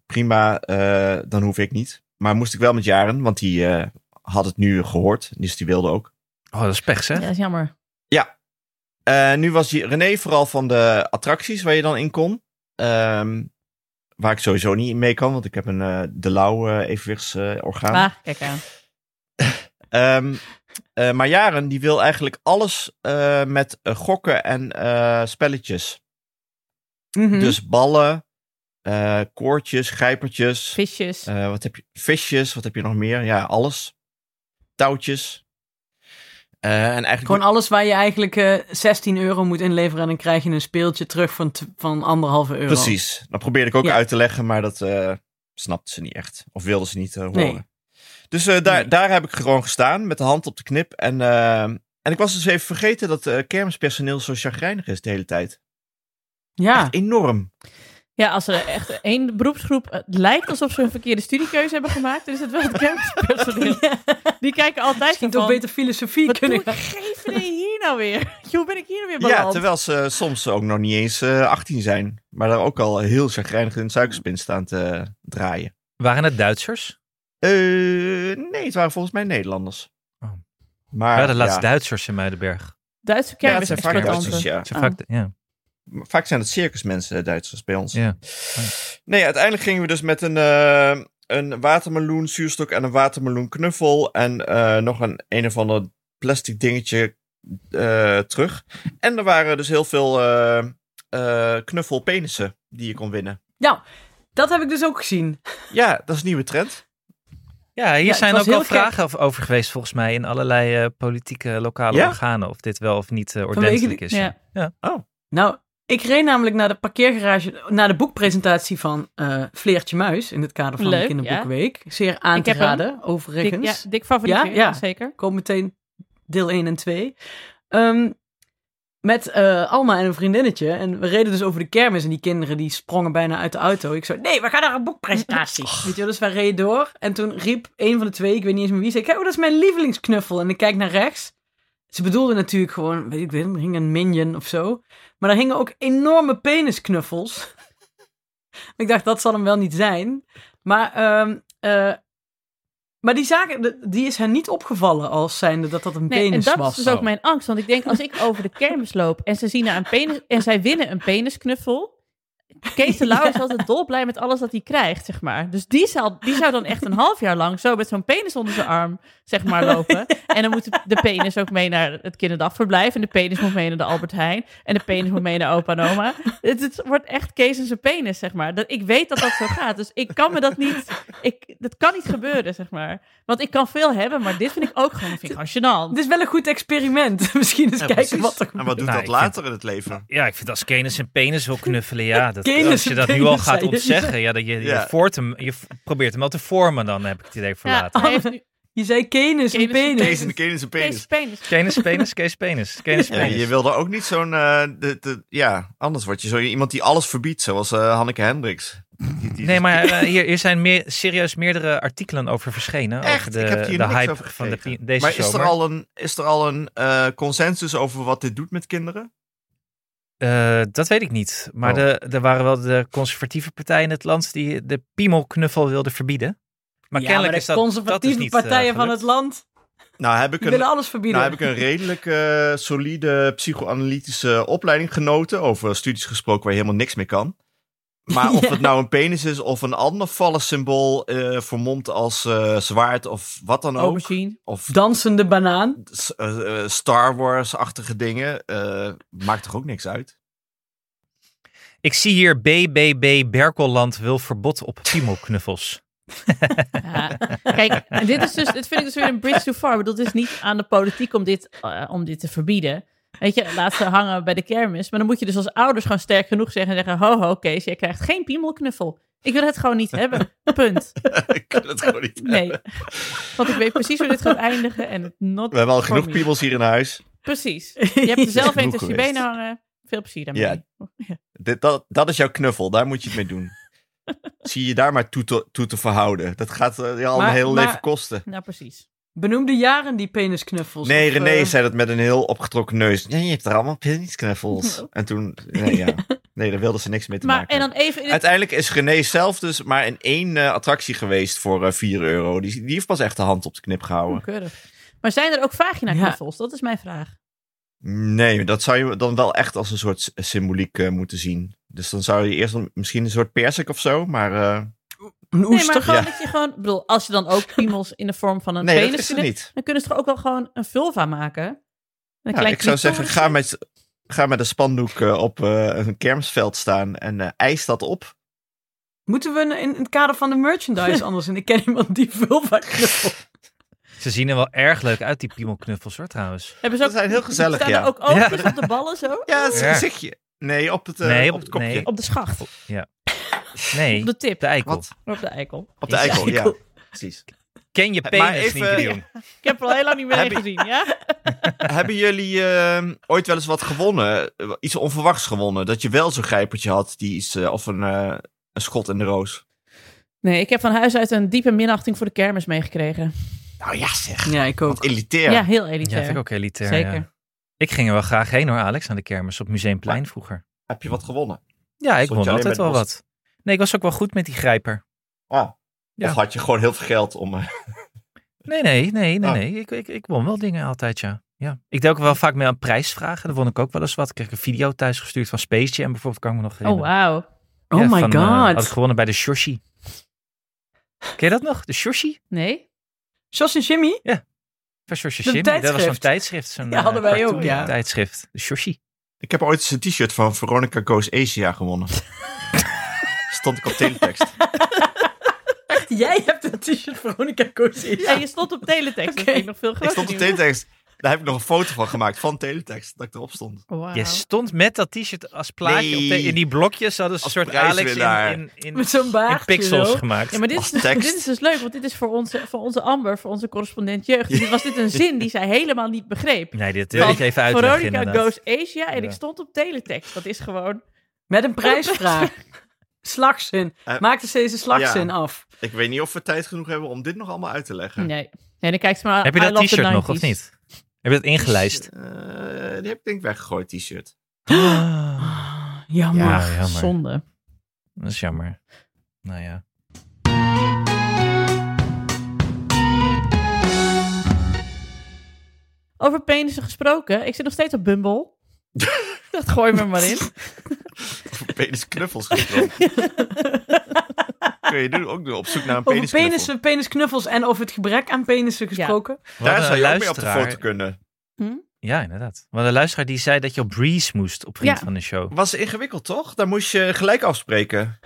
prima, uh, dan hoef ik niet. Maar moest ik wel met Jaren, want die uh, had het nu gehoord. Dus die wilde ook. Oh, dat is pech, hè? Ja, dat is jammer. Ja. Uh, nu was René vooral van de attracties waar je dan in kon. Um, waar ik sowieso niet mee kan, want ik heb een uh, de lauw uh, evenwichtsorgaan. Uh, ah, kijk aan. um, uh, maar Jaren, die wil eigenlijk alles uh, met uh, gokken en uh, spelletjes. Mm-hmm. Dus ballen, uh, koordjes, grijpertjes. Visjes. Uh, wat heb je? Visjes, wat heb je nog meer? Ja, alles. Touwtjes. Uh, en eigenlijk... Gewoon alles waar je eigenlijk uh, zestien euro moet inleveren en dan krijg je een speeltje terug van, t- van anderhalve euro. Precies, dat probeerde ik ook ja. uit te leggen, maar dat uh, snapte ze niet echt. Of wilde ze niet uh, horen. Nee. Dus uh, daar, nee. daar heb ik gewoon gestaan met de hand op de knip. En, uh, en ik was dus even vergeten dat uh, kermispersoneel zo chagrijnig is de hele tijd. Ja. Echt enorm. Ja, als er echt één beroepsgroep... Het lijkt alsof ze een verkeerde studiekeuze hebben gemaakt. Dan is het wel het kermispersoneel. Die kijken altijd Misschien toch beter filosofie wat kunnen... Wat geven die hier nou weer? Hoe ben ik hier weer beland? Ja, terwijl ze soms ook nog niet eens uh, achttien zijn. Maar daar ook al heel chagrijnig in suikerspin staan te uh, draaien. Waren het Duitsers? Uh, nee, het waren volgens mij Nederlanders. Oh. Maar waren de laatste ja. Duitsers in Muidenberg. Duitse kermis. Ja, het zijn vaak Duitsers, ja. Zijn vaak, oh. ja. Vaak zijn het circusmensen, Duitsers, bij ons. Yeah. Oh. Nee, uiteindelijk gingen we dus met een, uh, een watermeloen zuurstok en een watermeloen knuffel. En uh, nog een een of ander plastic dingetje uh, terug. En er waren dus heel veel uh, uh, knuffelpenissen die je kon winnen. Nou, dat heb ik dus ook gezien. Ja, dat is een nieuwe trend. Ja, hier ja, zijn ook al vragen kijk. over geweest volgens mij in allerlei uh, politieke lokale ja? organen. Of dit wel of niet uh, ordentelijk die... is. Ja. Ja. Oh. Nou... Ik reed namelijk naar de parkeergarage, naar de boekpresentatie van uh, Vleertje Muis in het kader van Leuk, de Kinderboekenweek. Ja. Zeer aan te raden, overigens. Dik, ja, dik favoriet, ja, ja. ja, zeker. Kom meteen deel één en twee. Um, met uh, Alma en een vriendinnetje. En we reden dus over de kermis en die kinderen die sprongen bijna uit de auto. Ik zei, nee, we gaan naar een boekpresentatie. Oh. Weet je, dus wij reden door. En toen riep een van de twee, ik weet niet eens meer wie, zei, kijk, oh, dat is mijn lievelingsknuffel. En ik kijk naar rechts. Ze bedoelden natuurlijk gewoon, weet ik weet, er hing een minion of zo. Maar er hingen ook enorme penisknuffels. Ik dacht, dat zal hem wel niet zijn. Maar, um, uh, maar die, zaken, die is hen niet opgevallen als zijnde dat dat een nee, penis was. En dat was. is dus ook mijn angst. Want ik denk, als ik over de kermis loop en ze zien naar een penis en zij winnen een penisknuffel... Kees de Lauw is ja. altijd dolblij met alles dat hij krijgt, zeg maar. Dus die zou, die zou dan echt een half jaar lang zo met zo'n penis onder zijn arm, zeg maar, lopen. Ja. En dan moet de penis ook mee naar het kinderdagverblijf. En de penis moet mee naar de Albert Heijn. En de penis moet mee naar opa en oma. Het, het wordt echt Kees en zijn penis, zeg maar. Dat, ik weet dat dat zo gaat. Dus ik kan me dat niet... Ik, dat kan niet gebeuren, zeg maar. Want ik kan veel hebben, maar dit vind ik ook gewoon, vind ik gewoon gênant. Dit is wel een goed experiment. Misschien eens ja, kijken precies. wat er gebeurt. En wat doet nou, dat later vind, in het leven? Ja, ik vind als Kees en penis wil knuffelen, ja... Dat, Kenis, als je dat nu al gaat ontzeggen, ja, dat je, je, ja. voort hem, je probeert hem al te vormen, dan heb ik het idee voor ja, later. Nu, je zei Kenis en penis. Kenis en Kenis en penis. Kenis en penis, Kees penis. Kenis ja, penis. Je wilde ook niet zo'n... Uh, de, de, ja, anders word je zo iemand die alles verbiedt, zoals uh, Hanneke Hendriks. Die, die nee, maar uh, hier, hier zijn meer, serieus meerdere artikelen over verschenen. Echt? Over de, ik heb hier de hype over van de, deze maar zomer. Maar is er al een, is er al een uh, consensus over wat dit doet met kinderen? Uh, dat weet ik niet. Maar oh. er waren wel de conservatieve partijen in het land die de piemelknuffel wilden verbieden. Maar ja, kennelijk maar de is dat conservatieve dat is niet, partijen uh, van het land nou, heb ik die een, willen alles verbieden. Nou heb ik een redelijk uh, solide psychoanalytische opleiding genoten. Over studies gesproken waar je helemaal niks mee kan. Maar of ja. het nou een penis is of een ander vallensymbool uh, vermomd als uh, zwaard of wat dan ook. Of dansende banaan. S- uh, Star Wars-achtige dingen. Uh, maakt toch ook niks uit? Ik zie hier B B B Berkelland wil verbod op Timo-knuffels. Ja. Kijk, dit is dus, dit vind ik dus weer een bridge too far. Dat is niet aan de politiek om dit, uh, om dit te verbieden. Weet je, laat ze hangen bij de kermis. Maar dan moet je dus als ouders gewoon sterk genoeg zeggen... en zeggen, ho ho Kees, jij krijgt geen piemelknuffel. Ik wil het gewoon niet hebben. Punt. Ik wil het gewoon niet nee. hebben. Want ik weet precies hoe dit gaat eindigen. En not we hebben al genoeg piemels hier in huis. Precies. Je hebt er zelf een tussen je benen hangen. Veel plezier daarmee. Ja. Ja. Dit, dat, dat is jouw knuffel. Daar moet je het mee doen. Zie je daar maar toe te, toe te verhouden. Dat gaat uh, al maar, een heel maar, leven kosten. Nou, precies. Benoemde Jaren die penisknuffels? Nee, René uh... zei dat met een heel opgetrokken neus. Nee, je hebt er allemaal penisknuffels. En toen, nee, ja. nee, daar wilde ze niks mee te maar, maken. En dan even in... Uiteindelijk is René zelf dus maar in één uh, attractie geweest voor uh, vier euro. Die, die heeft pas echt de hand op de knip gehouden. Keurig. Maar zijn er ook vagina-knuffels? Ja. Dat is mijn vraag. Nee, dat zou je dan wel echt als een soort symboliek uh, moeten zien. Dus dan zou je eerst een, misschien een soort perzik of zo, maar... Uh... Een oester. Nee, maar gewoon ja. dat je gewoon... bedoel, als je dan ook piemels in de vorm van een nee, penis... Kunt, dan kunnen ze toch ook wel gewoon een vulva maken? Een ja, ik zou zeggen, ga met, ga met een spandoek uh, op uh, een kermisveld staan en uh, eis dat op. Moeten we in, in het kader van de merchandise anders? En ik ken iemand die vulva knuffel. Ze zien er wel erg leuk uit, die piemelknuffels hoor, trouwens. Ze ook, zijn heel gezellig, staan ja. Staan er ook oogjes ja. op de ballen zo? Ja, dat is een ja. gezichtje. Nee, op het, uh, nee, op, op het kopje. Nee. Op de schacht. Ja. Nee, op de tip. De eikel. Wat? Op de eikel. Op de eikel, ja. ja. Precies. Ken je penis, even, Nienke de Jong? Ja. Ik heb er al heel lang niet meer in gezien, ja? Hebben jullie uh, ooit wel eens wat gewonnen? Iets onverwachts gewonnen? Dat je wel zo'n grijpertje had, die is, uh, of een, uh, een schot in de roos? Nee, ik heb van huis uit een diepe minachting voor de kermis meegekregen. Nou ja zeg. Ja, ik ook. Want elitair. Ja, heel elitair. Ja, dat vind ik ook elitair. Zeker. Ja. Ik ging er wel graag heen hoor, Alex, aan de kermis op Museumplein vroeger. Heb je wat gewonnen? Ja, ik Stond won altijd wel wat. Nee, ik was ook wel goed met die grijper. Oh, ja. Of had je gewoon heel veel geld om... Uh... Nee, nee, nee, nee. Oh. nee. Ik, ik, ik won wel dingen altijd, ja. ja. Ik deed ook wel vaak mee aan prijsvragen. Daar won ik ook wel eens wat. Ik kreeg een video thuis gestuurd van Space Jam en bijvoorbeeld, kan ik me nog herinneren. Oh, wauw. Oh ja, my van, god. Uh, had ik gewonnen bij de Shoshi. Ken je dat nog? De Shoshi? Nee. Shoshi Jimmy? Ja. Van Shoshi Jimmy. Dat was zo'n tijdschrift. Zo'n, ja, hadden wij cartoon, ook, ja. Tijdschrift. De Shoshi. Ik heb ooit eens een t-shirt van Veronica Goes Asia gewonnen. Stond ik op teletext. Echt, jij hebt een t-shirt van Veronica Goes Asia. Ja, je stond op teletext. Okay. Ik, nog veel ik stond op teletext. Daar heb ik nog een foto van gemaakt, van teletext, dat ik erop stond. Wow. Je stond met dat t-shirt als plaatje nee. op te- in die blokjes. Ze hadden een als soort Alex in, in, in, met zo'n baagje in pixels gemaakt. Ja, maar dit is, dit is dus leuk, want dit is voor onze, voor onze Amber, voor onze correspondent jeugd. Dus was dit een zin die zij helemaal niet begreep. Nee, dit wil ik even uitleggen. Veronica Goes Asia en ja. ik stond op teletext. Dat is gewoon... Met een prijsvraag. Slagzin. Uh, Maak dus deze slagzin ja. af. Ik weet niet of we tijd genoeg hebben om dit nog allemaal uit te leggen. Nee. nee dan kijkt ze maar. Heb je dat t-shirt nog, of niet? Heb je dat ingelijst? Uh, die heb ik denk weggegooid, t-shirt. Ah, jammer. Ja, jammer. Zonde. Dat is jammer. Nou ja. Over penissen gesproken. Ik zit nog steeds op Bumble. Dat gooi me maar in. Over penisknuffels gesproken. Kun je nu ook op zoek naar een penisknuffel. Over penis, penisknuffels en over het gebrek aan penissen gesproken. Ja. Daar zou je ook mee op de foto kunnen. Hm? Ja, inderdaad. Want de luisteraar die zei dat je op Breeze moest op Vriend ja. van de Show. Was ingewikkeld, toch? Daar moest je gelijk afspreken.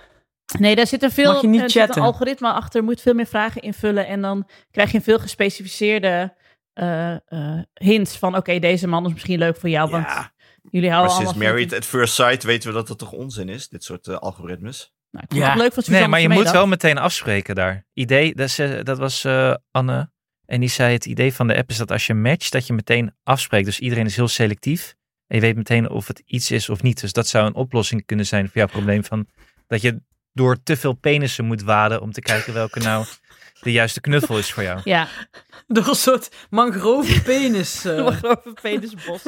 Nee, daar zit een, veel, er zit een algoritme achter. Moet veel meer vragen invullen. En dan krijg je een veel gespecificeerde uh, uh, hints van... Oké, okay, deze man is misschien leuk voor jou, ja. want... Jullie houden maar sinds Married at First Sight weten we dat dat toch onzin is, dit soort uh, algoritmes. Nou, ik ja. het leuk van nee, maar je moet dat. wel meteen afspreken daar. Idee, dat, ze, dat was uh, Anne en die zei het idee van de app is dat als je matcht, dat je meteen afspreekt. Dus iedereen is heel selectief en je weet meteen of het iets is of niet. Dus dat zou een oplossing kunnen zijn voor jouw probleem van dat je door te veel penissen moet waden om te kijken welke nou... de juiste knuffel is voor jou. Ja. Door een soort mangrove penis. Uh. Mangrove penisbos.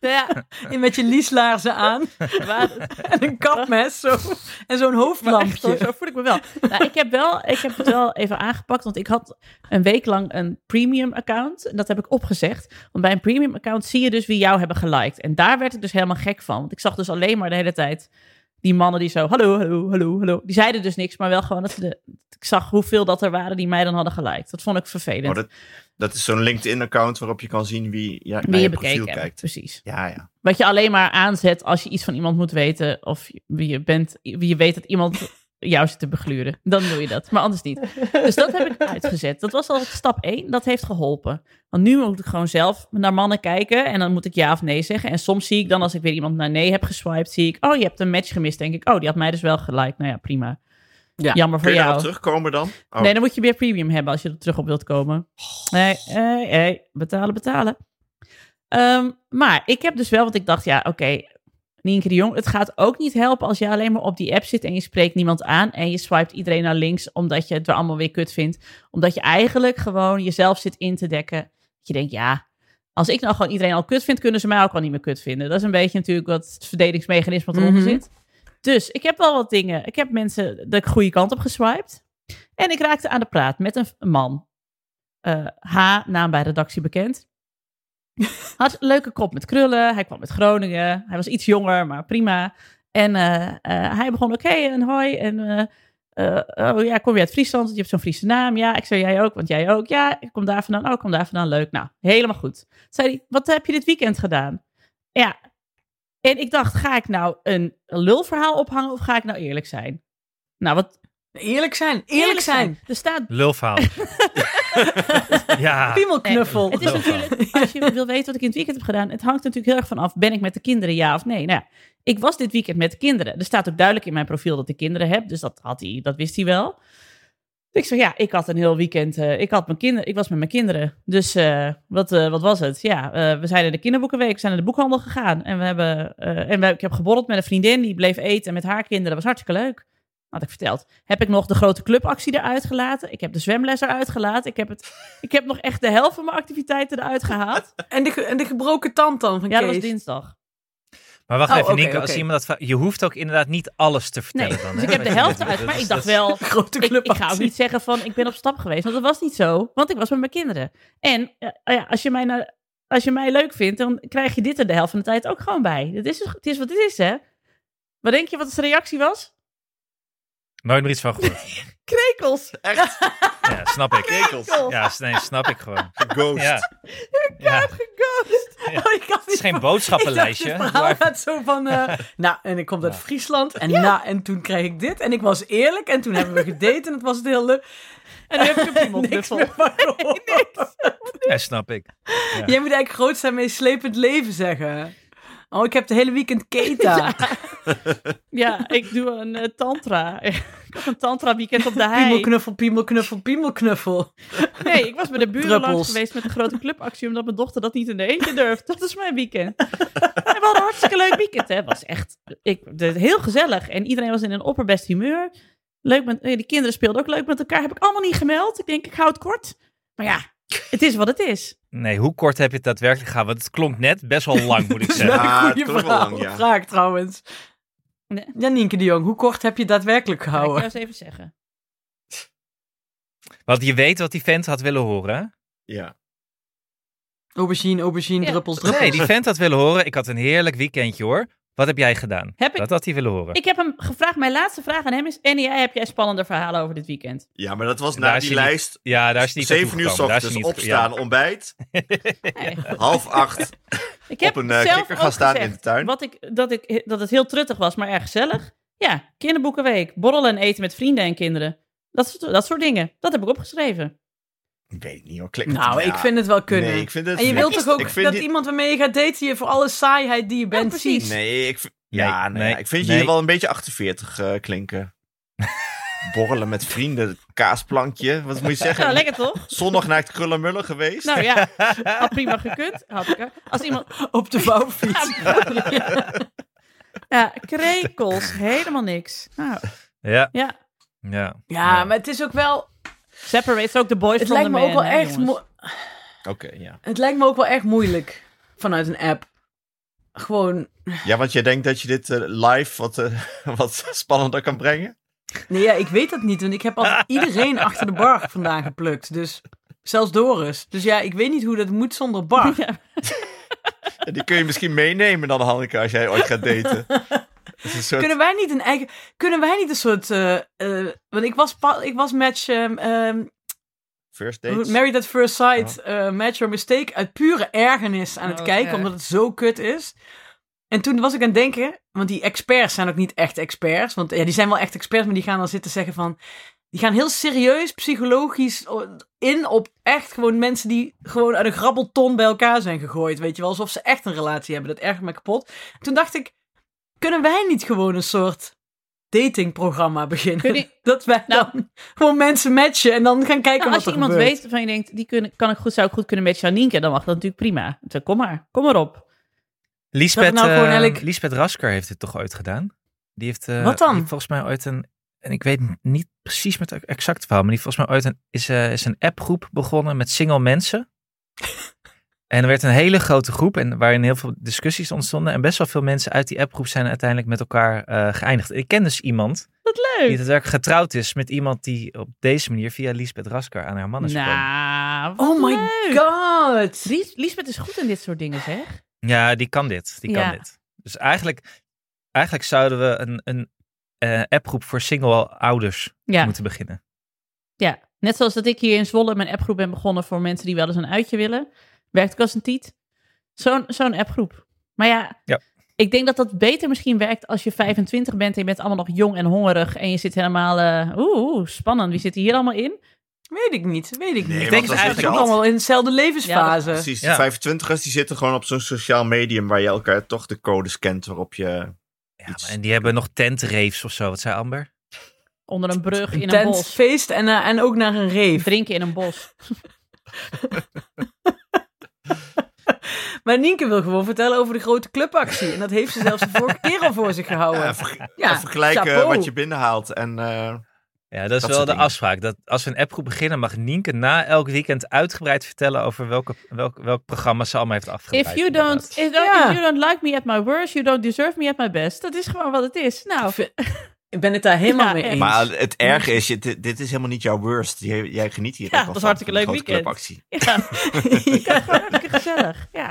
Ja. En met je lieslaarzen aan. En een kapmes. Zo. En zo'n hoofdlampje. Echt, zo voel ik me wel. Nou, ik, heb wel ik heb het wel even aangepakt. Want ik had een week lang een premium account. En dat heb ik opgezegd. Want bij een premium account zie je dus wie jou hebben geliked. En daar werd ik dus helemaal gek van. Want ik zag dus alleen maar de hele tijd... die mannen die zo, hallo, hallo, hallo, hallo. Die zeiden dus niks, maar wel gewoon dat de, ik zag hoeveel dat er waren die mij dan hadden geliked. Dat vond ik vervelend. Oh, dat, dat is zo'n LinkedIn-account waarop je kan zien wie, ja, wie naar je, je profiel kijkt. Hebt, precies. Ja, ja. Wat je alleen maar aanzet als je iets van iemand moet weten of wie je bent, wie je weet dat iemand jou zit te begluren. Dan doe je dat, maar anders niet. Dus dat heb ik uitgezet. Dat was al stap één. Dat heeft geholpen. Want nu moet ik gewoon zelf naar mannen kijken en dan moet ik ja of nee zeggen. En soms zie ik dan, als ik weer iemand naar nee heb geswiped, zie ik, oh, je hebt een match gemist, denk ik. Oh, die had mij dus wel geliked. Nou ja, prima. Ja. Jammer voor jou. Kun je daarop terugkomen dan? Oh. Nee, dan moet je weer premium hebben als je er terug op wilt komen. Nee, hey, hey, betalen, betalen. Um, maar ik heb dus wel, want ik dacht, ja, oké, okay, Nienke de Jong, het gaat ook niet helpen als je alleen maar op die app zit en je spreekt niemand aan en je swipet iedereen naar links omdat je het er allemaal weer kut vindt. Omdat je eigenlijk gewoon jezelf zit in te dekken. Dat je denkt, ja, als ik nou gewoon iedereen al kut vind, kunnen ze mij ook al niet meer kut vinden. Dat is een beetje natuurlijk wat het verdedigingsmechanisme wat eronder mm-hmm. zit. Dus ik heb wel wat dingen. Ik heb mensen de goede kant op geswiped. En ik raakte aan de praat met een man. Uh, H, naam bij redactie bekend. Had een leuke kop met krullen. Hij kwam uit Groningen. Hij was iets jonger, maar prima. En uh, uh, hij begon oké okay, en hoi. En uh, uh, oh ja, kom je uit Friesland? Je hebt zo'n Friese naam. Ja, ik zei jij ook, want jij ook. Ja, ik kom daar vandaan. Oh, ik kom daar vandaan. Leuk. Nou, helemaal goed. Zei hij, wat heb je dit weekend gedaan? Ja. En ik dacht, ga ik nou een lulverhaal ophangen of ga ik nou eerlijk zijn? Nou, wat... Eerlijk zijn, eerlijk, eerlijk zijn. zijn. Er staat... Lulverhaal. Ja. Piemelknuffel. Nee, het is natuurlijk, als je wil weten wat ik in het weekend heb gedaan, het hangt natuurlijk heel erg van af, ben ik met de kinderen ja of nee? Nou ja, ik was dit weekend met de kinderen. Er staat ook duidelijk in mijn profiel dat ik kinderen heb, dus dat, had hij, dat wist hij wel. Ik zei, ja, ik had een heel weekend, uh, ik, had mijn kinder, ik was met mijn kinderen. Dus uh, wat, uh, wat was het? Ja, uh, we zijn in de Kinderboekenweek, we zijn naar de boekhandel gegaan. En, we hebben, uh, en we, ik heb geborreld met een vriendin, die bleef eten met haar kinderen. Dat was hartstikke leuk, had ik verteld. Heb ik nog de grote clubactie eruit gelaten. Ik heb de zwemles eruit gelaten. Ik heb, het, ik heb nog echt de helft van mijn activiteiten eruit gehaald. En de, en de gebroken tand dan van Kees. Ja, dat was dinsdag. Maar wacht oh, even, Nienke, okay, als okay. iemand dat... Je hoeft ook inderdaad niet alles te vertellen nee, dan. Hè? Dus ik heb de helft uit, maar ik dacht wel... Grote ik, ik ga ook niet zeggen van, ik ben op stap geweest. Want dat was niet zo, want ik was met mijn kinderen. En ja, als, je mij nou, als je mij leuk vindt, dan krijg je dit er de helft van de tijd ook gewoon bij. Het is, het is wat het is, hè? Wat denk je wat de reactie was? Nooit meer iets van gehoord. Krekels. Echt? Ja, snap ik. Krekels. Ja, nee, snap ik gewoon. Geghost. Ja. Ik ja. heb geghost. Ja. Oh, ik had het is geen van... boodschappenlijstje. Het verhaal gaat zo van... Uh, nou, en ik kom ja. uit Friesland. En, ja. na, en toen kreeg ik dit. En ik was eerlijk. En toen hebben we gedate. En het was het heel leuk. En nu heb ik een piemelknuffel. Niks meer nee, niks. Ja, snap ik. Ja. Jij moet eigenlijk groot zijn mee slepend leven zeggen. Oh, ik heb de hele weekend keta. Ja, ja ik doe een uh, tantra. Ik had een tantra weekend op de hei. Piemelknuffel, piemelknuffel, piemelknuffel. Nee, ik was bij de buren langs geweest met een grote clubactie, omdat mijn dochter dat niet in de eentje durft. Dat is mijn weekend. En we hadden een hartstikke leuk weekend. Het was echt ik, heel gezellig. En iedereen was in een opperbest humeur. Leuk met, de kinderen speelden ook leuk met elkaar. Heb ik allemaal niet gemeld. Ik denk, ik hou het kort. Maar ja, het is wat het is. Nee, hoe kort heb je het daadwerkelijk gegaan? Want het klonk net best wel lang, moet ik zeggen. Ja, goeie vraag, wel lang, ja. vraag trouwens. Nee. Ja, Nienke de Jong, hoe kort heb je het daadwerkelijk gehouden? Ja, ik ga eens even zeggen. Want je weet wat die vent had willen horen. Ja. Aubergine, aubergine, ja. druppels, druppels. Nee, die vent had willen horen. Ik had een heerlijk weekendje hoor. Wat heb jij gedaan? Heb ik... Dat had hij willen horen. Ik heb hem gevraagd, mijn laatste vraag aan hem is... En jij, heb jij spannende verhalen over dit weekend? Ja, maar dat was na die lijst... Niet, ja, daar is niet zeven uur 's ochtends opstaan, ja. ontbijt. Nee, half acht ik heb op een uh, kikker gaan staan gezegd, in de tuin. Wat ik, dat, ik, dat het heel truttig was, maar erg gezellig. Ja, kinderboekenweek. Borrelen en eten met vrienden en kinderen. Dat, dat soort dingen. Dat heb ik opgeschreven. Ik weet het niet hoor. Klinkt nou, het, ja. ik vind het wel kunnen. Nee, ik vind het en je wilt toch ook dat die... iemand waarmee je gaat daten je voor alle saaiheid die je bent ja, ziet? Nee, ik, v... ja, nee, nee, ja, ik vind nee. je hier wel een beetje achtenveertig uh, klinken. Borrelen met vrienden, kaasplankje. Wat moet je zeggen? Nou, lekker toch? Zondag naar het krullenmullen geweest. Nou ja, had prima gekund. Had ik, als iemand... Op de bouwfiets. Ja, ja, krekels, helemaal niks. Nou. Ja. Ja. Ja. Ja, maar het is ook wel... Separates ook de boys het van de mannen. Het lijkt me ook wel echt... Mo- okay, yeah. Het lijkt me ook wel echt moeilijk vanuit een app. Gewoon... Ja, want jij denkt dat je dit uh, live wat, uh, wat spannender kan brengen? Nee, ja, ik weet dat niet. Want ik heb al iedereen achter de bar vandaan geplukt. Dus zelfs Doris. Dus ja, ik weet niet hoe dat moet zonder bar. Ja. Ja, die kun je misschien meenemen dan, Hanneke, als jij ooit gaat daten. soort... Kunnen wij niet een eigen... Kunnen wij niet een soort... Uh, uh, want ik was, pa- ik was match... Um, um, First Dates? Married at First Sight, oh. uh, Match or Mistake... uit pure ergernis aan oh, het kijken, ja. omdat het zo kut is. En toen was ik aan het denken... want die experts zijn ook niet echt experts... want ja, die zijn wel echt experts... maar die gaan dan zitten zeggen van... die gaan heel serieus, psychologisch in op echt gewoon mensen die gewoon uit een grabbelton bij elkaar zijn gegooid. Weet je wel, alsof ze echt een relatie hebben. Dat ergert me kapot. Toen dacht ik, kunnen wij niet gewoon een soort datingprogramma beginnen? Je... Dat wij nou, dan gewoon mensen matchen en dan gaan kijken nou, wat er gebeurt. Als je iemand weet waarvan je denkt, die kun, kan ik goed, zou ik goed kunnen matchen aan Nienke, dan mag dat natuurlijk prima. Dan kom maar, kom maar op. Lisbeth, nou uh, eigenlijk... Lisbeth Rasker heeft dit toch ooit gedaan? Die heeft, uh, wat dan? Die heeft volgens mij ooit een... En ik weet niet precies met het exacte verhaal, maar die volgens mij ooit een, is, uh, is een appgroep begonnen met single mensen. En er werd een hele grote groep en waarin heel veel discussies ontstonden. En best wel veel mensen uit die appgroep zijn uiteindelijk met elkaar uh, geëindigd. En ik ken dus iemand Wat leuk. die daadwerkelijk getrouwd is met iemand die op deze manier via Lisbeth Rasker aan haar man is gekomen. Nou, oh my leuk. god. Lies, Lisbeth is goed in dit soort dingen, zeg. Ja, die kan dit. Die ja. kan dit. Dus eigenlijk, eigenlijk zouden we een... een Uh, appgroep voor single ouders ja. moeten beginnen. Ja, net zoals dat ik hier in Zwolle mijn appgroep ben begonnen voor mensen die wel eens een uitje willen. Werkt ik als een tiet. Zo'n, zo'n appgroep. Maar ja, ja, ik denk dat dat beter misschien werkt als je vijfentwintig bent en je bent allemaal nog jong en hongerig en je zit helemaal, uh, oeh, spannend. Wie zit hier allemaal in? Weet ik niet, weet ik niet. Nee, ik denk ze eigenlijk ook allemaal in dezelfde levensfase. Ja, precies, ja. vijfentwintigers die zitten gewoon op zo'n sociaal medium waar je elkaar toch de codes kent waarop je... Ja, en die hebben nog tentraves of zo. Wat zei Amber? Onder een brug in een, tent, een bos. Feest en, uh, en ook naar een rave. Drinken in een bos. Maar Nienke wil gewoon vertellen over de grote clubactie. En dat heeft ze zelfs de vorige keer al voor zich gehouden. Ja, ver- ja, vergelijken chapeau. Wat je binnenhaalt. En, uh, ja, dat is dat wel de dingen. Afspraak. Dat als we een appgroep beginnen, mag Nienke na elk weekend uitgebreid vertellen over welke, welk, welk programma ze allemaal heeft afgeleid. If you don't, if, don't yeah. if you don't like me at my worst, you don't deserve me at my best. Dat is gewoon wat het is. Nou, ik ben het daar helemaal ja, mee eens. Maar het erge is, dit, dit is helemaal niet jouw worst. Jij, jij geniet hier. Ja, ook dat was hartstikke leuk weekend. Clubactie. Ja, ja. Hartstikke gezellig. Ja.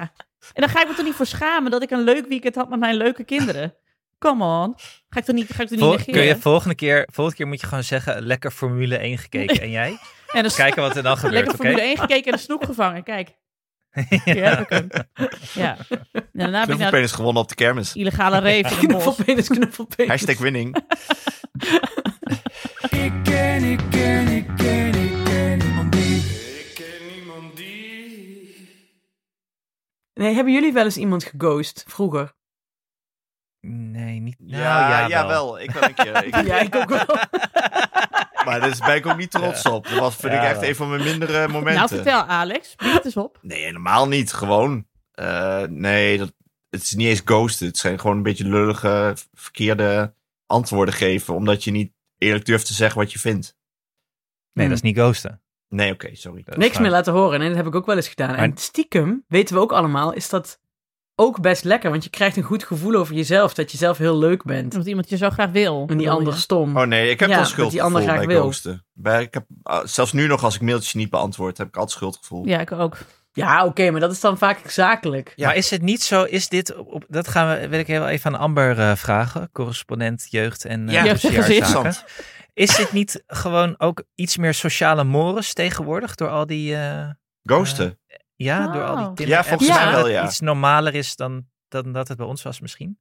En dan ga ik me toch niet voor schamen dat ik een leuk weekend had met mijn leuke kinderen. Come on. Ga ik er niet, ga ik er niet Vol, negeren? Kun je volgende keer, volgende keer moet je gewoon zeggen, lekker Formule één gekeken. En jij? En dus, kijken wat er dan gebeurt. Lekker okay? Formule één gekeken en de snoek gevangen. Kijk. Ja. Hier heb ik hem. Ja. Knuffelpenis gewonnen op de kermis. Illegale reef in de bos. Knuffelpenis, knuffelpenis. Hashtag winning. Ik ken, ik ken, ik ken, ik ken niemand die. Ik ken niemand die. Nee, hebben jullie wel eens iemand geghost vroeger? Nee, niet. Nou, ja, ja, ja, wel. wel. Ik wel een keer. Ik... Ja, ik ook wel. Maar daar ben ik ook niet trots op. Dat was, vind ja, ik echt wel. een van mijn mindere momenten. Nou, vertel Alex. Bied eens op. Nee, helemaal niet. Gewoon. Uh, nee, dat, het is niet eens ghosten. Het zijn gewoon een beetje lullige, verkeerde antwoorden geven. Omdat je niet eerlijk durft te zeggen wat je vindt. Nee, hmm. dat is niet ghosten. Nee, oké, okay, sorry. Niks waar. meer laten horen. En dat heb ik ook wel eens gedaan. Maar... En stiekem, weten we ook allemaal, is dat... ook best lekker, want je krijgt een goed gevoel over jezelf, dat je zelf heel leuk bent. Omdat iemand je zo graag wil. En die ander stom. Oh nee, ik heb ja, wel schuldgevoel bij ghosten. Ik heb, zelfs nu nog, als ik mailtjes niet beantwoord, heb ik altijd schuldgevoel. Ja, ik ook. Ja, oké, okay, maar dat is dan vaak zakelijk. Ja, maar is het niet zo, is dit, op, dat gaan we, wil ik heel even aan Amber uh, vragen, correspondent jeugd en uh, ja, jeugdzaken. Is dit niet gewoon ook iets meer sociale mores tegenwoordig, door al die... Uh, ghosten? Uh, Ja, wow. door al die tinder- ja, volgens mij ja. wel, ja. iets normaler is dan, dan dat het bij ons was misschien.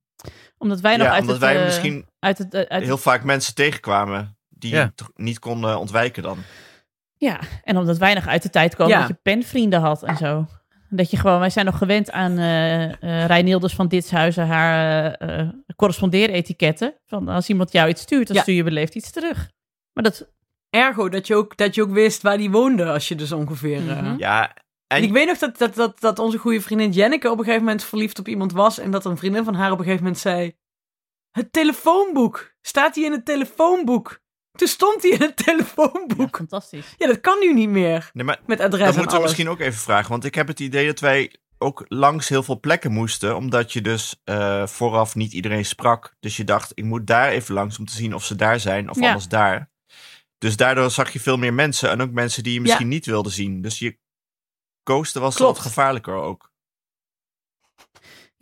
Omdat wij nog ja, uit, omdat het, wij uh, misschien uit het... Uit heel het... vaak mensen tegenkwamen die ja. je niet konden ontwijken dan. Ja, en omdat wij nog uit de tijd komen ja. dat je penvrienden had en zo. Dat je gewoon... Wij zijn nog gewend aan uh, uh, Reinilders van Ditshuizen haar uh, uh, correspondeeretiketten. Van als iemand jou iets stuurt, dan ja. stuur je beleefd iets terug. Maar dat... Ergo, dat je ook, dat je ook wist waar die woonde als je dus ongeveer... Mm-hmm. Uh, ja... En ik weet nog dat, dat, dat, dat onze goede vriendin Janneke op een gegeven moment verliefd op iemand was. En dat een vriendin van haar op een gegeven moment zei... Het telefoonboek. Staat hij in het telefoonboek? Toen stond hij in het telefoonboek. Ja, fantastisch. Ja, dat kan nu niet meer. Nee, maar met adres en alles. Dat moeten we misschien ook even vragen. Want ik heb het idee dat wij ook langs heel veel plekken moesten. Omdat je dus uh, vooraf niet iedereen sprak. Dus je dacht, ik moet daar even langs om te zien of ze daar zijn. Of ja. anders daar. Dus daardoor zag je veel meer mensen. En ook mensen die je misschien ja. niet wilde zien. Dus je... Ghosten was wat gevaarlijker ook.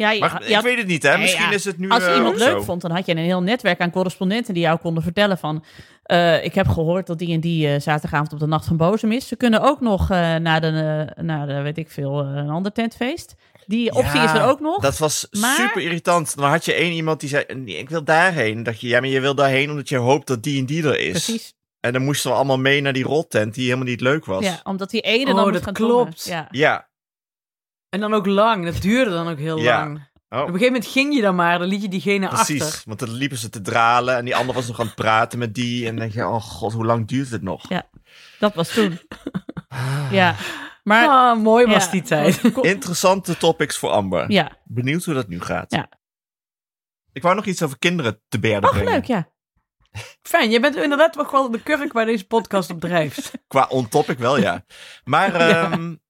Ja, je, maar ik had, weet het niet, hè? Misschien ja, ja. is het nu... Als je uh, iemand leuk zo. vond, dan had je een heel netwerk aan correspondenten die jou konden vertellen van... Uh, ik heb gehoord dat die en die uh, zaterdagavond op de Nacht van Bozem is. Ze kunnen ook nog uh, naar, de, uh, naar de, weet ik veel, uh, een ander tentfeest. Die optie ja, is er ook nog. Dat was maar... super irritant. Dan had je één iemand die zei, nee, ik wil daarheen. Dat je, ja, maar je wil daarheen omdat je hoopt dat die en die er is. Precies. En dan moesten we allemaal mee naar die rottent die helemaal niet leuk was. Ja, omdat die ene oh, dan moest gaan klopt. Ja. ja. En dan ook lang. Dat duurde dan ook heel ja. lang. Oh. Op een gegeven moment ging je dan maar, dan liet je diegene Precies, achter. Precies, want dan liepen ze te dralen en die ander was nog aan het praten met die. En dan denk je, oh god, hoe lang duurt het nog? Ja, dat was toen. ja, maar... Oh, mooi was ja. die tijd. Interessante topics voor Amber. Ja. Benieuwd hoe dat nu gaat. Ja. Ik wou nog iets over kinderen te berden oh, brengen. Oh, leuk, ja. Fijn, je bent inderdaad toch wel de kurk waar deze podcast op drijft. Qua on-topic wel, ja. Maar ja. Um,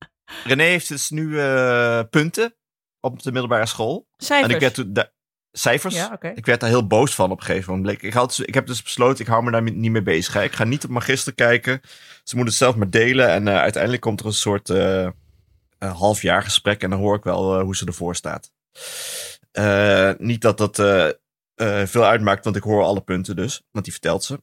René heeft dus nu uh, punten op de middelbare school. Cijfers. En ik werd toen da- Cijfers? Ja, okay. Ik werd daar heel boos van op een gegeven moment. Ik, had, ik heb dus besloten, ik hou me daar niet mee bezig. Hè. Ik ga niet op magister kijken. Ze moeten het zelf maar delen. En uh, uiteindelijk komt er een soort uh, een halfjaargesprek. En dan hoor ik wel uh, hoe ze ervoor staat. Uh, niet dat dat... Uh, Uh, veel uitmaakt, want ik hoor alle punten dus. Want die vertelt ze.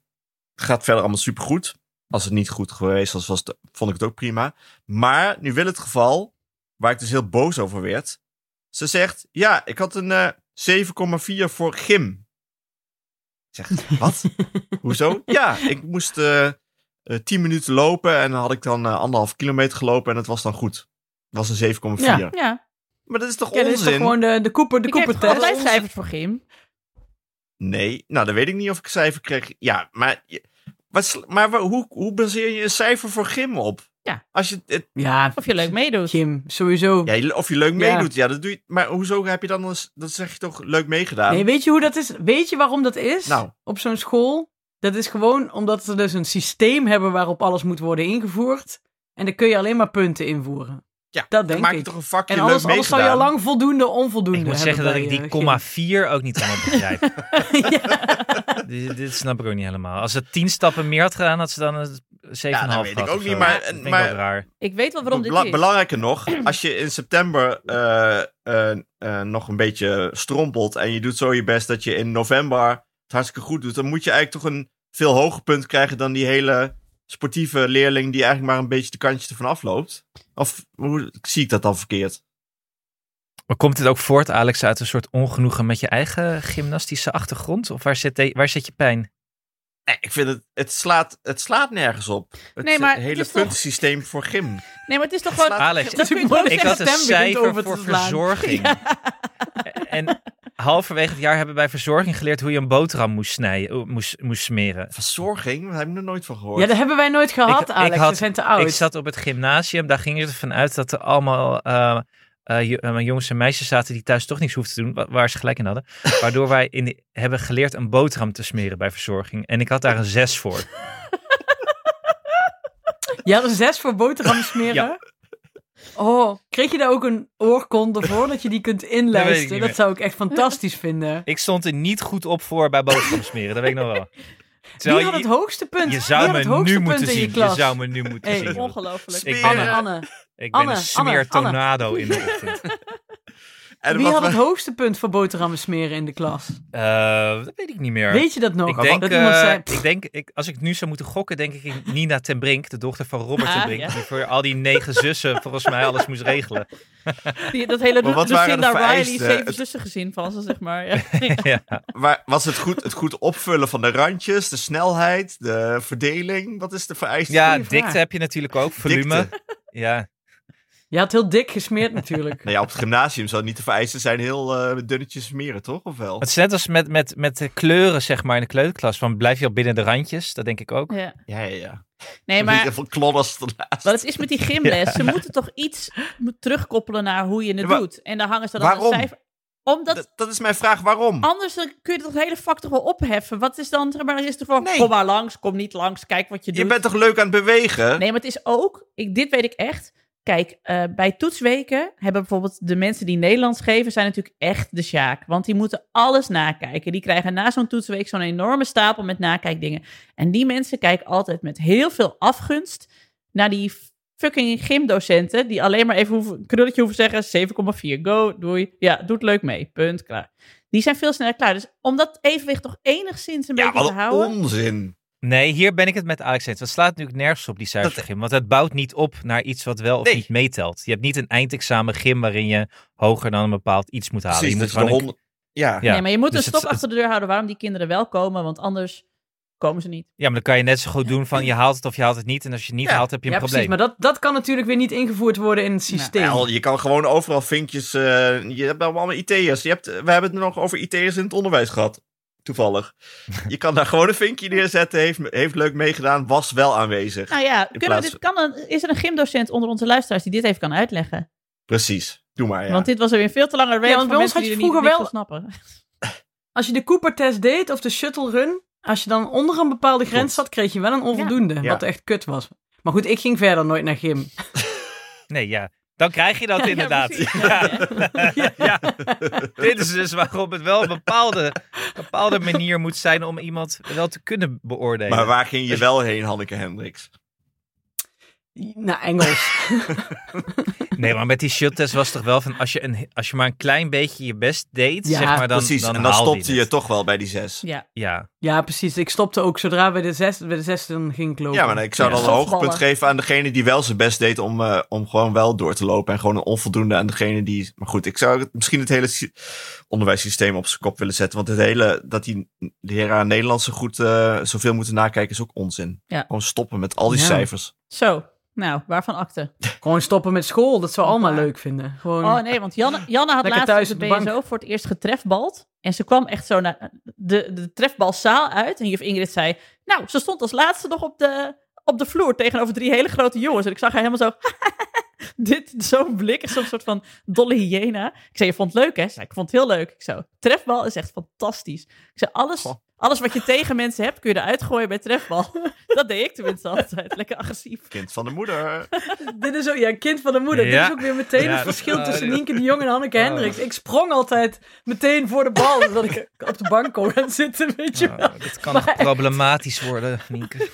Gaat verder allemaal supergoed. Als het niet goed geweest was, was het, vond ik het ook prima. Maar nu wil het geval, waar ik dus heel boos over werd. Ze zegt, ja, ik had een uh, zeven komma vier voor gym. Ik zeg, wat? Hoezo? Ja, ik moest uh, uh, tien minuten lopen en dan had ik dan uh, anderhalf kilometer gelopen en het was dan goed. Het was een zeven komma vier. Ja, ja. Maar dat is toch ja, onzin? Dat is toch gewoon de, de Cooper de Cooper test. Ik heb altijd cijfers voor gym. Nee, nou dan weet ik niet of ik een cijfer kreeg. Ja, maar, wat, maar hoe, hoe baseer je een cijfer voor gym op? Ja, Als je, het, ja of je leuk meedoet. Gym, sowieso. Ja, of je leuk meedoet, ja. ja dat doe je, maar hoezo heb je dan, als, dat zeg je toch, leuk meegedaan? Nee, weet je hoe dat is? Weet je waarom dat is? Nou. Op zo'n school? Dat is gewoon omdat ze dus een systeem hebben waarop alles moet worden ingevoerd. En dan kun je alleen maar punten invoeren. Ja, dat denk maak je ik. toch een vakje en leuk meegedaan. En anders zou je al lang voldoende onvoldoende hebben. Ik moet zeggen dat ik die komma vier ook niet helemaal begrijp. ja. dit, dit snap ik ook niet helemaal. Als ze tien stappen meer had gedaan, had ze dan een zeven komma vijf ja, dat weet ik ook niet, maar... Dat vind maar, ik wel raar. Ik weet wel waarom dit Bela- is. Belangrijker nog, als je in september uh, uh, uh, nog een beetje strompelt en je doet zo je best dat je in november het hartstikke goed doet, dan moet je eigenlijk toch een veel hoger punt krijgen dan die hele... sportieve leerling die eigenlijk maar een beetje de kantje ervan afloopt. Of hoe zie ik dat dan verkeerd? Maar komt dit ook voort, Alex, uit een soort ongenoegen met je eigen gymnastische achtergrond? Of waar zit, de, waar zit je pijn? Nee, ik vind het, het slaat, het slaat nergens op. Het, nee, maar het hele het puntensysteem toch... voor gym. Nee, maar het is toch gewoon... Alex, dat ik, gewoon ik had een cijfer voor te verzorging. Ja. En... Halverwege het jaar hebben wij verzorging geleerd hoe je een boterham moest snijden, moest, moest smeren. Verzorging? Daar hebben we er nooit van gehoord. Ja, dat hebben wij nooit gehad, ik, Alex. Ik had, we zijn te oud. Ik zat op het gymnasium, daar gingen ze ervan uit dat er allemaal uh, uh, jongens en meisjes zaten die thuis toch niks hoefden te doen, waar ze gelijk in hadden. Waardoor wij in de, hebben geleerd een boterham te smeren bij verzorging. En ik had daar een zes voor. Je had een zes voor boterham smeren? Ja. Oh, kreeg je daar ook een oorkonde voor, dat je die kunt inlijsten? Dat, dat zou ik echt fantastisch vinden. Ik stond er niet goed op voor bij boterhamsmeren, dat weet ik nog wel. Terwijl Wie had het hoogste punt? Je zou me nu moeten zien. Je zou me nu moeten hey, zien. Ongelooflijk. Ik Anne, ben, Anne. Ik Anne, ben een smeertornado in de ochtend. En Wie had we... het hoogste punt voor boterhammen smeren in de klas? Uh, dat weet ik niet meer. Weet je dat nog? Ik denk, dat uh, zei... ik denk ik, als ik nu zou moeten gokken, denk ik in Nina ten Brink, de dochter van Robert ah, ten Brink, ja. die voor al die negen zussen volgens mij alles moest regelen. Die, dat hele Lucinda Riley zeven zussen gezin van ze, zeg maar. Ja. ja. Maar was het goed, het goed opvullen van de randjes, de snelheid, de verdeling? Wat is de vereiste? Ja, dikte heb je natuurlijk ook, volume. Dikte. Ja. Je had heel dik gesmeerd natuurlijk. nou ja, op het gymnasium zou het niet te vereisten zijn heel uh, dunnetjes smeren, toch? Of wel? Het is net als met, met, met de kleuren, zeg maar, in de kleuterklas. Van blijf je al binnen de randjes? Dat denk ik ook. Ja, ja, ja. ja. Nee, maar... Niet even klodders ernaast. Wat het is met die gymles, ja. ze moeten toch iets terugkoppelen naar hoe je het ja, doet. En dan hangen ze dan een cijfer... Omdat, dat, dat is mijn vraag, waarom? Anders kun je toch het hele vak toch wel opheffen. Wat is dan, maar is toch wel, nee. kom maar langs, kom niet langs, kijk wat je doet. Je bent toch leuk aan het bewegen? Nee, maar het is ook, ik, dit weet ik echt... Kijk, uh, bij toetsweken hebben bijvoorbeeld de mensen die Nederlands geven... zijn natuurlijk echt de sjaak. Want die moeten alles nakijken. Die krijgen na zo'n toetsweek zo'n enorme stapel met nakijkdingen. En die mensen kijken altijd met heel veel afgunst... naar die fucking gymdocenten die alleen maar even hoeven, krulletje hoeven zeggen, zeven komma vier, go, doei. Ja, doet leuk mee, punt, klaar. Die zijn veel sneller klaar. Dus om dat evenwicht toch enigszins een ja, beetje te houden... Ja, wat onzin. Nee, hier ben ik het met Alex eens. Dat slaat natuurlijk nergens op, die cijfergym. Want het bouwt niet op naar iets wat wel of nee. niet meetelt. Je hebt niet een eindexamen gym waarin je hoger dan een bepaald iets moet halen. Precies, je moet gewoon hond... een... ja. ja. Nee, maar je moet dus een stop het... achter de deur houden waarom die kinderen wel komen, want anders... komen ze niet. Ja, maar dan kan je net zo goed doen van je haalt het of je haalt het niet. En als je het niet ja. haalt, heb je een ja, probleem. Ja, precies. Maar dat, dat kan natuurlijk weer niet ingevoerd worden in het systeem. Nou, nou, je kan gewoon overal vinkjes... Uh, je hebt allemaal I T'ers. Je hebt, we hebben het nog over I T'ers in het onderwijs gehad. Toevallig. Je kan daar gewoon een vinkje neerzetten. Heeft, heeft leuk meegedaan. Was wel aanwezig. Nou ja, kunnen we dit, kan een, is er een gymdocent onder onze luisteraars die dit even kan uitleggen? Precies. Doe maar, ja. Want dit was er weer veel te lange... Ja, want bij ons had je vroeger wel... snappen. Als je de Cooper-test deed of de shuttle run... Als je dan onder een bepaalde grens goed. zat, kreeg je wel een onvoldoende. Ja. Wat echt kut was. Maar goed, ik ging verder nooit naar gym. Nee, ja. Dan krijg je dat ja, inderdaad. Ja, ja. Ja. Ja. Ja. Dit is dus waarop het wel een bepaalde, bepaalde manier moet zijn om iemand wel te kunnen beoordelen. Maar waar ging je wel heen, Hanneke Hendriks? Naar Engels. Nee, maar met die shuttle-test was het toch wel van... Als je, een, als je maar een klein beetje je best deed... Ja, zeg maar, dan, precies. Dan en dan stopte je het. toch wel bij die zes. Ja. Ja. ja, precies. Ik stopte ook zodra bij de zes, bij de zes dan ging ik lopen. Ja, maar ik zou ja, dan een hoogtepunt geven aan degene die wel zijn best deed... Om, uh, om gewoon wel door te lopen. En gewoon een onvoldoende aan degene die... Maar goed, ik zou misschien het hele sy- onderwijssysteem op zijn kop willen zetten. Want het hele dat die leraar Nederlands zo goed uh, zoveel moeten nakijken is ook onzin. Ja. Gewoon stoppen met al die ja. cijfers. Zo. Nou, waarvan akte? Gewoon stoppen met school. Dat zou Alma ja. leuk vinden. Gewoon... Oh nee, want Janne, Janne had lekker laatst op de B S O bank. Voor het eerst getrefbald. En ze kwam echt zo naar de, de trefbalzaal uit. En juf Ingrid zei... Nou, ze stond als laatste nog op de, op de vloer tegenover drie hele grote jongens. En ik zag haar helemaal zo... dit, zo'n blik is zo'n soort van dolle hyena. Ik zei, je vond het leuk, hè? Zei, ik vond het heel leuk. Ik zo, trefbal is echt fantastisch. Ik zei, alles... Goh. Alles wat je tegen mensen hebt, kun je eruit gooien bij trefbal. Dat deed ik tenminste altijd. Lekker agressief. Kind van de moeder. Dit is ook, ja, kind van de moeder. Ja. Dit is ook weer meteen ja, het verschil uh, tussen Nienke de Jong en Hanneke uh. Hendriks. Ik sprong altijd meteen voor de bal, zodat ik op de bank kon gaan zitten, weet je wel. Uh, dit kan maar problematisch echt... worden, Nienke.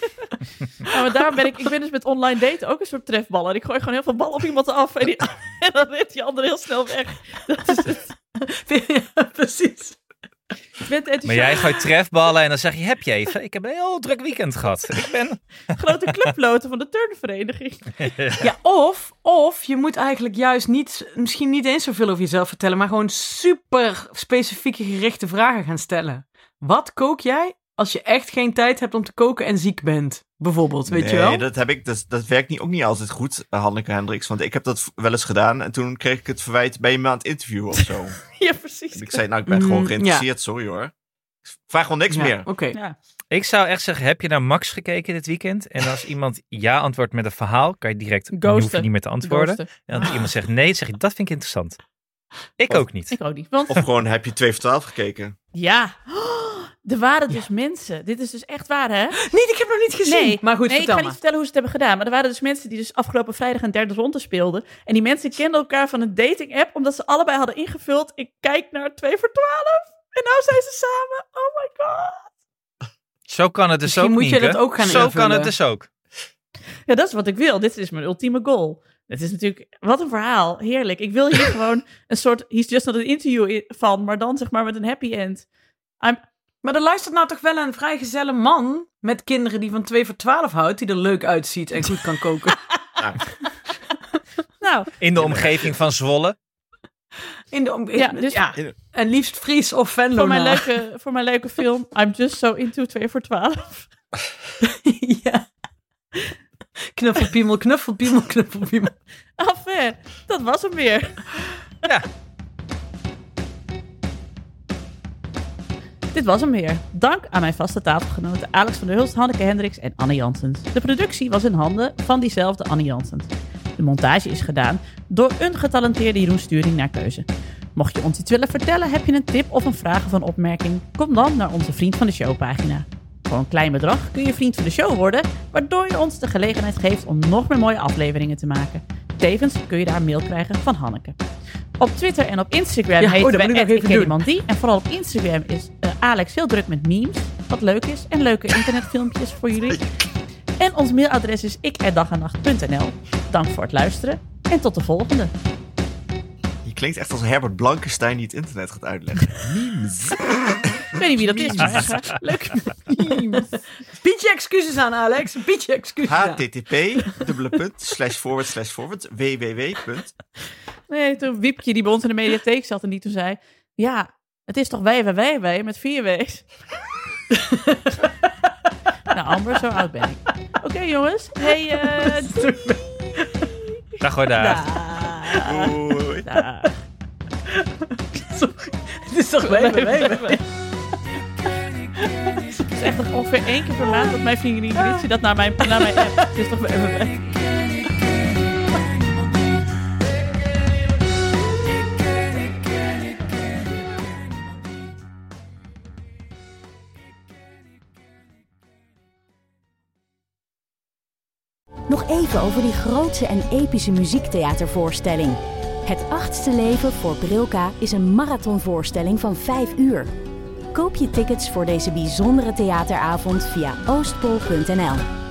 Ja, maar daarom ben ik, ik ben dus met online daten ook een soort trefballer. Ik gooi gewoon heel veel bal op iemand af en, die, en dan rent die ander heel snel weg. Dat is het. Ja, precies. Maar jij gooit trefballen en dan zeg je, heb je even? Ik heb een heel druk weekend gehad. Ik ben... Grote clubloten van de turnvereniging. Ja, of, of je moet eigenlijk juist niet, misschien niet eens zoveel over jezelf vertellen, maar gewoon super specifieke gerichte vragen gaan stellen. Wat kook jij als je echt geen tijd hebt om te koken en ziek bent? Bijvoorbeeld, weet nee, je wel? Nee, dat, heb ik, dat, dat werkt niet, ook niet altijd goed, Hanneke Hendriks. Want ik heb dat wel eens gedaan en toen kreeg ik het verwijt... ben je me aan het interviewen of zo? Ja, precies. En ik zei, nou, ik ben mm, gewoon geïnteresseerd, ja. sorry hoor. Ik vraag gewoon niks ja, meer. Oké. Okay. Ja. Ik zou echt zeggen, heb je naar Max gekeken dit weekend? En als iemand ja antwoordt met een verhaal... kan je direct, Ghosten. hoef je niet meer te antwoorden. Ghosten. En als ah. iemand zegt nee, zeg je, dat vind ik interessant. Ik of, ook niet. Ik ook niet. Want... Of gewoon, heb je twee voor twaalf gekeken? Ja. Er waren dus ja. mensen. Dit is dus echt waar, hè? Nee, ik heb nog niet gezien. Nee, maar goed, nee, vertel ik ga maar. niet vertellen hoe ze het hebben gedaan. Maar er waren dus mensen die dus afgelopen vrijdag een derde ronde speelden. En die mensen kenden elkaar van een dating-app... omdat ze allebei hadden ingevuld... ik kijk naar twee voor twaalf. En nou zijn ze samen. Oh my god. Zo kan het dus ook, Nienke. Misschien moet je dat ook gaan invullen. Zo kan het dus ook. Ja, dat is wat ik wil. Dit is mijn ultieme goal. Het is natuurlijk... Wat een verhaal. Heerlijk. Ik wil hier gewoon een soort... He's just not an interview van... maar dan zeg maar met een happy end. I'm... Maar er luistert nou toch wel een vrijgezelle man... met kinderen die van twee voor twaalf houdt... die er leuk uitziet en goed kan koken. Nou. nou. In de omgeving van Zwolle. In de omgeving... Ja, dus, ja. En liefst Fries of Venlo. Voor mijn, leuke, voor mijn leuke film... I'm just so into twee voor twaalf. Ja. Knuffelpiemel, knuffelpiemel, knuffelpiemel. Af hè, dat was hem weer. Ja. Dit was hem weer. Dank aan mijn vaste tafelgenoten Alex van der Hulst, Hanneke Hendriks en Anne Janssens. De productie was in handen van diezelfde Anne Janssens. De montage is gedaan door een getalenteerde Jeroen Sturing naar keuze. Mocht je ons iets willen vertellen, heb je een tip of een vraag of een opmerking? Kom dan naar onze Vriend van de Show pagina. Voor een klein bedrag kun je Vriend van de Show worden, waardoor je ons de gelegenheid geeft om nog meer mooie afleveringen te maken. Tevens kun je daar een mail krijgen van Hanneke. Op Twitter en op Instagram ja, heten oh, wij Ik Ken Iemand Die. En vooral op Instagram is uh, Alex heel druk met memes, wat leuk is. En leuke internetfilmpjes voor jullie. En ons mailadres is ik at dag en nacht punt n l. Dank voor het luisteren en tot de volgende. Je klinkt echt als Herbert Blankenstein die het internet gaat uitleggen. Memes. Ik weet niet wie dat is, maar leuk. Memes. Bied je excuses aan, Alex. Bied je excuses aan. H T T P dubbele punt slash forward slash forward w w w. Nee, toen Wiepje die bij ons in de mediatheek zat en die toen zei... Ja, het is toch wij, wij, wij, wij met vier W's. Nou, Amber, zo oud ben ik. Oké, okay, jongens. Hey, eh... Uh, dag hoor, dag. Doei. Sorry. Het is toch wij, wij, wij, wij. Het is echt nog ongeveer één keer per maand dat mijn vriendin niet ziet dat naar mijn, naar mijn app. Het is toch wij, wij, wij. Nog even over die grootse en epische muziektheatervoorstelling. Het achtste leven voor Brilka is een marathonvoorstelling van vijf uur. Koop je tickets voor deze bijzondere theateravond via oostpol punt n l.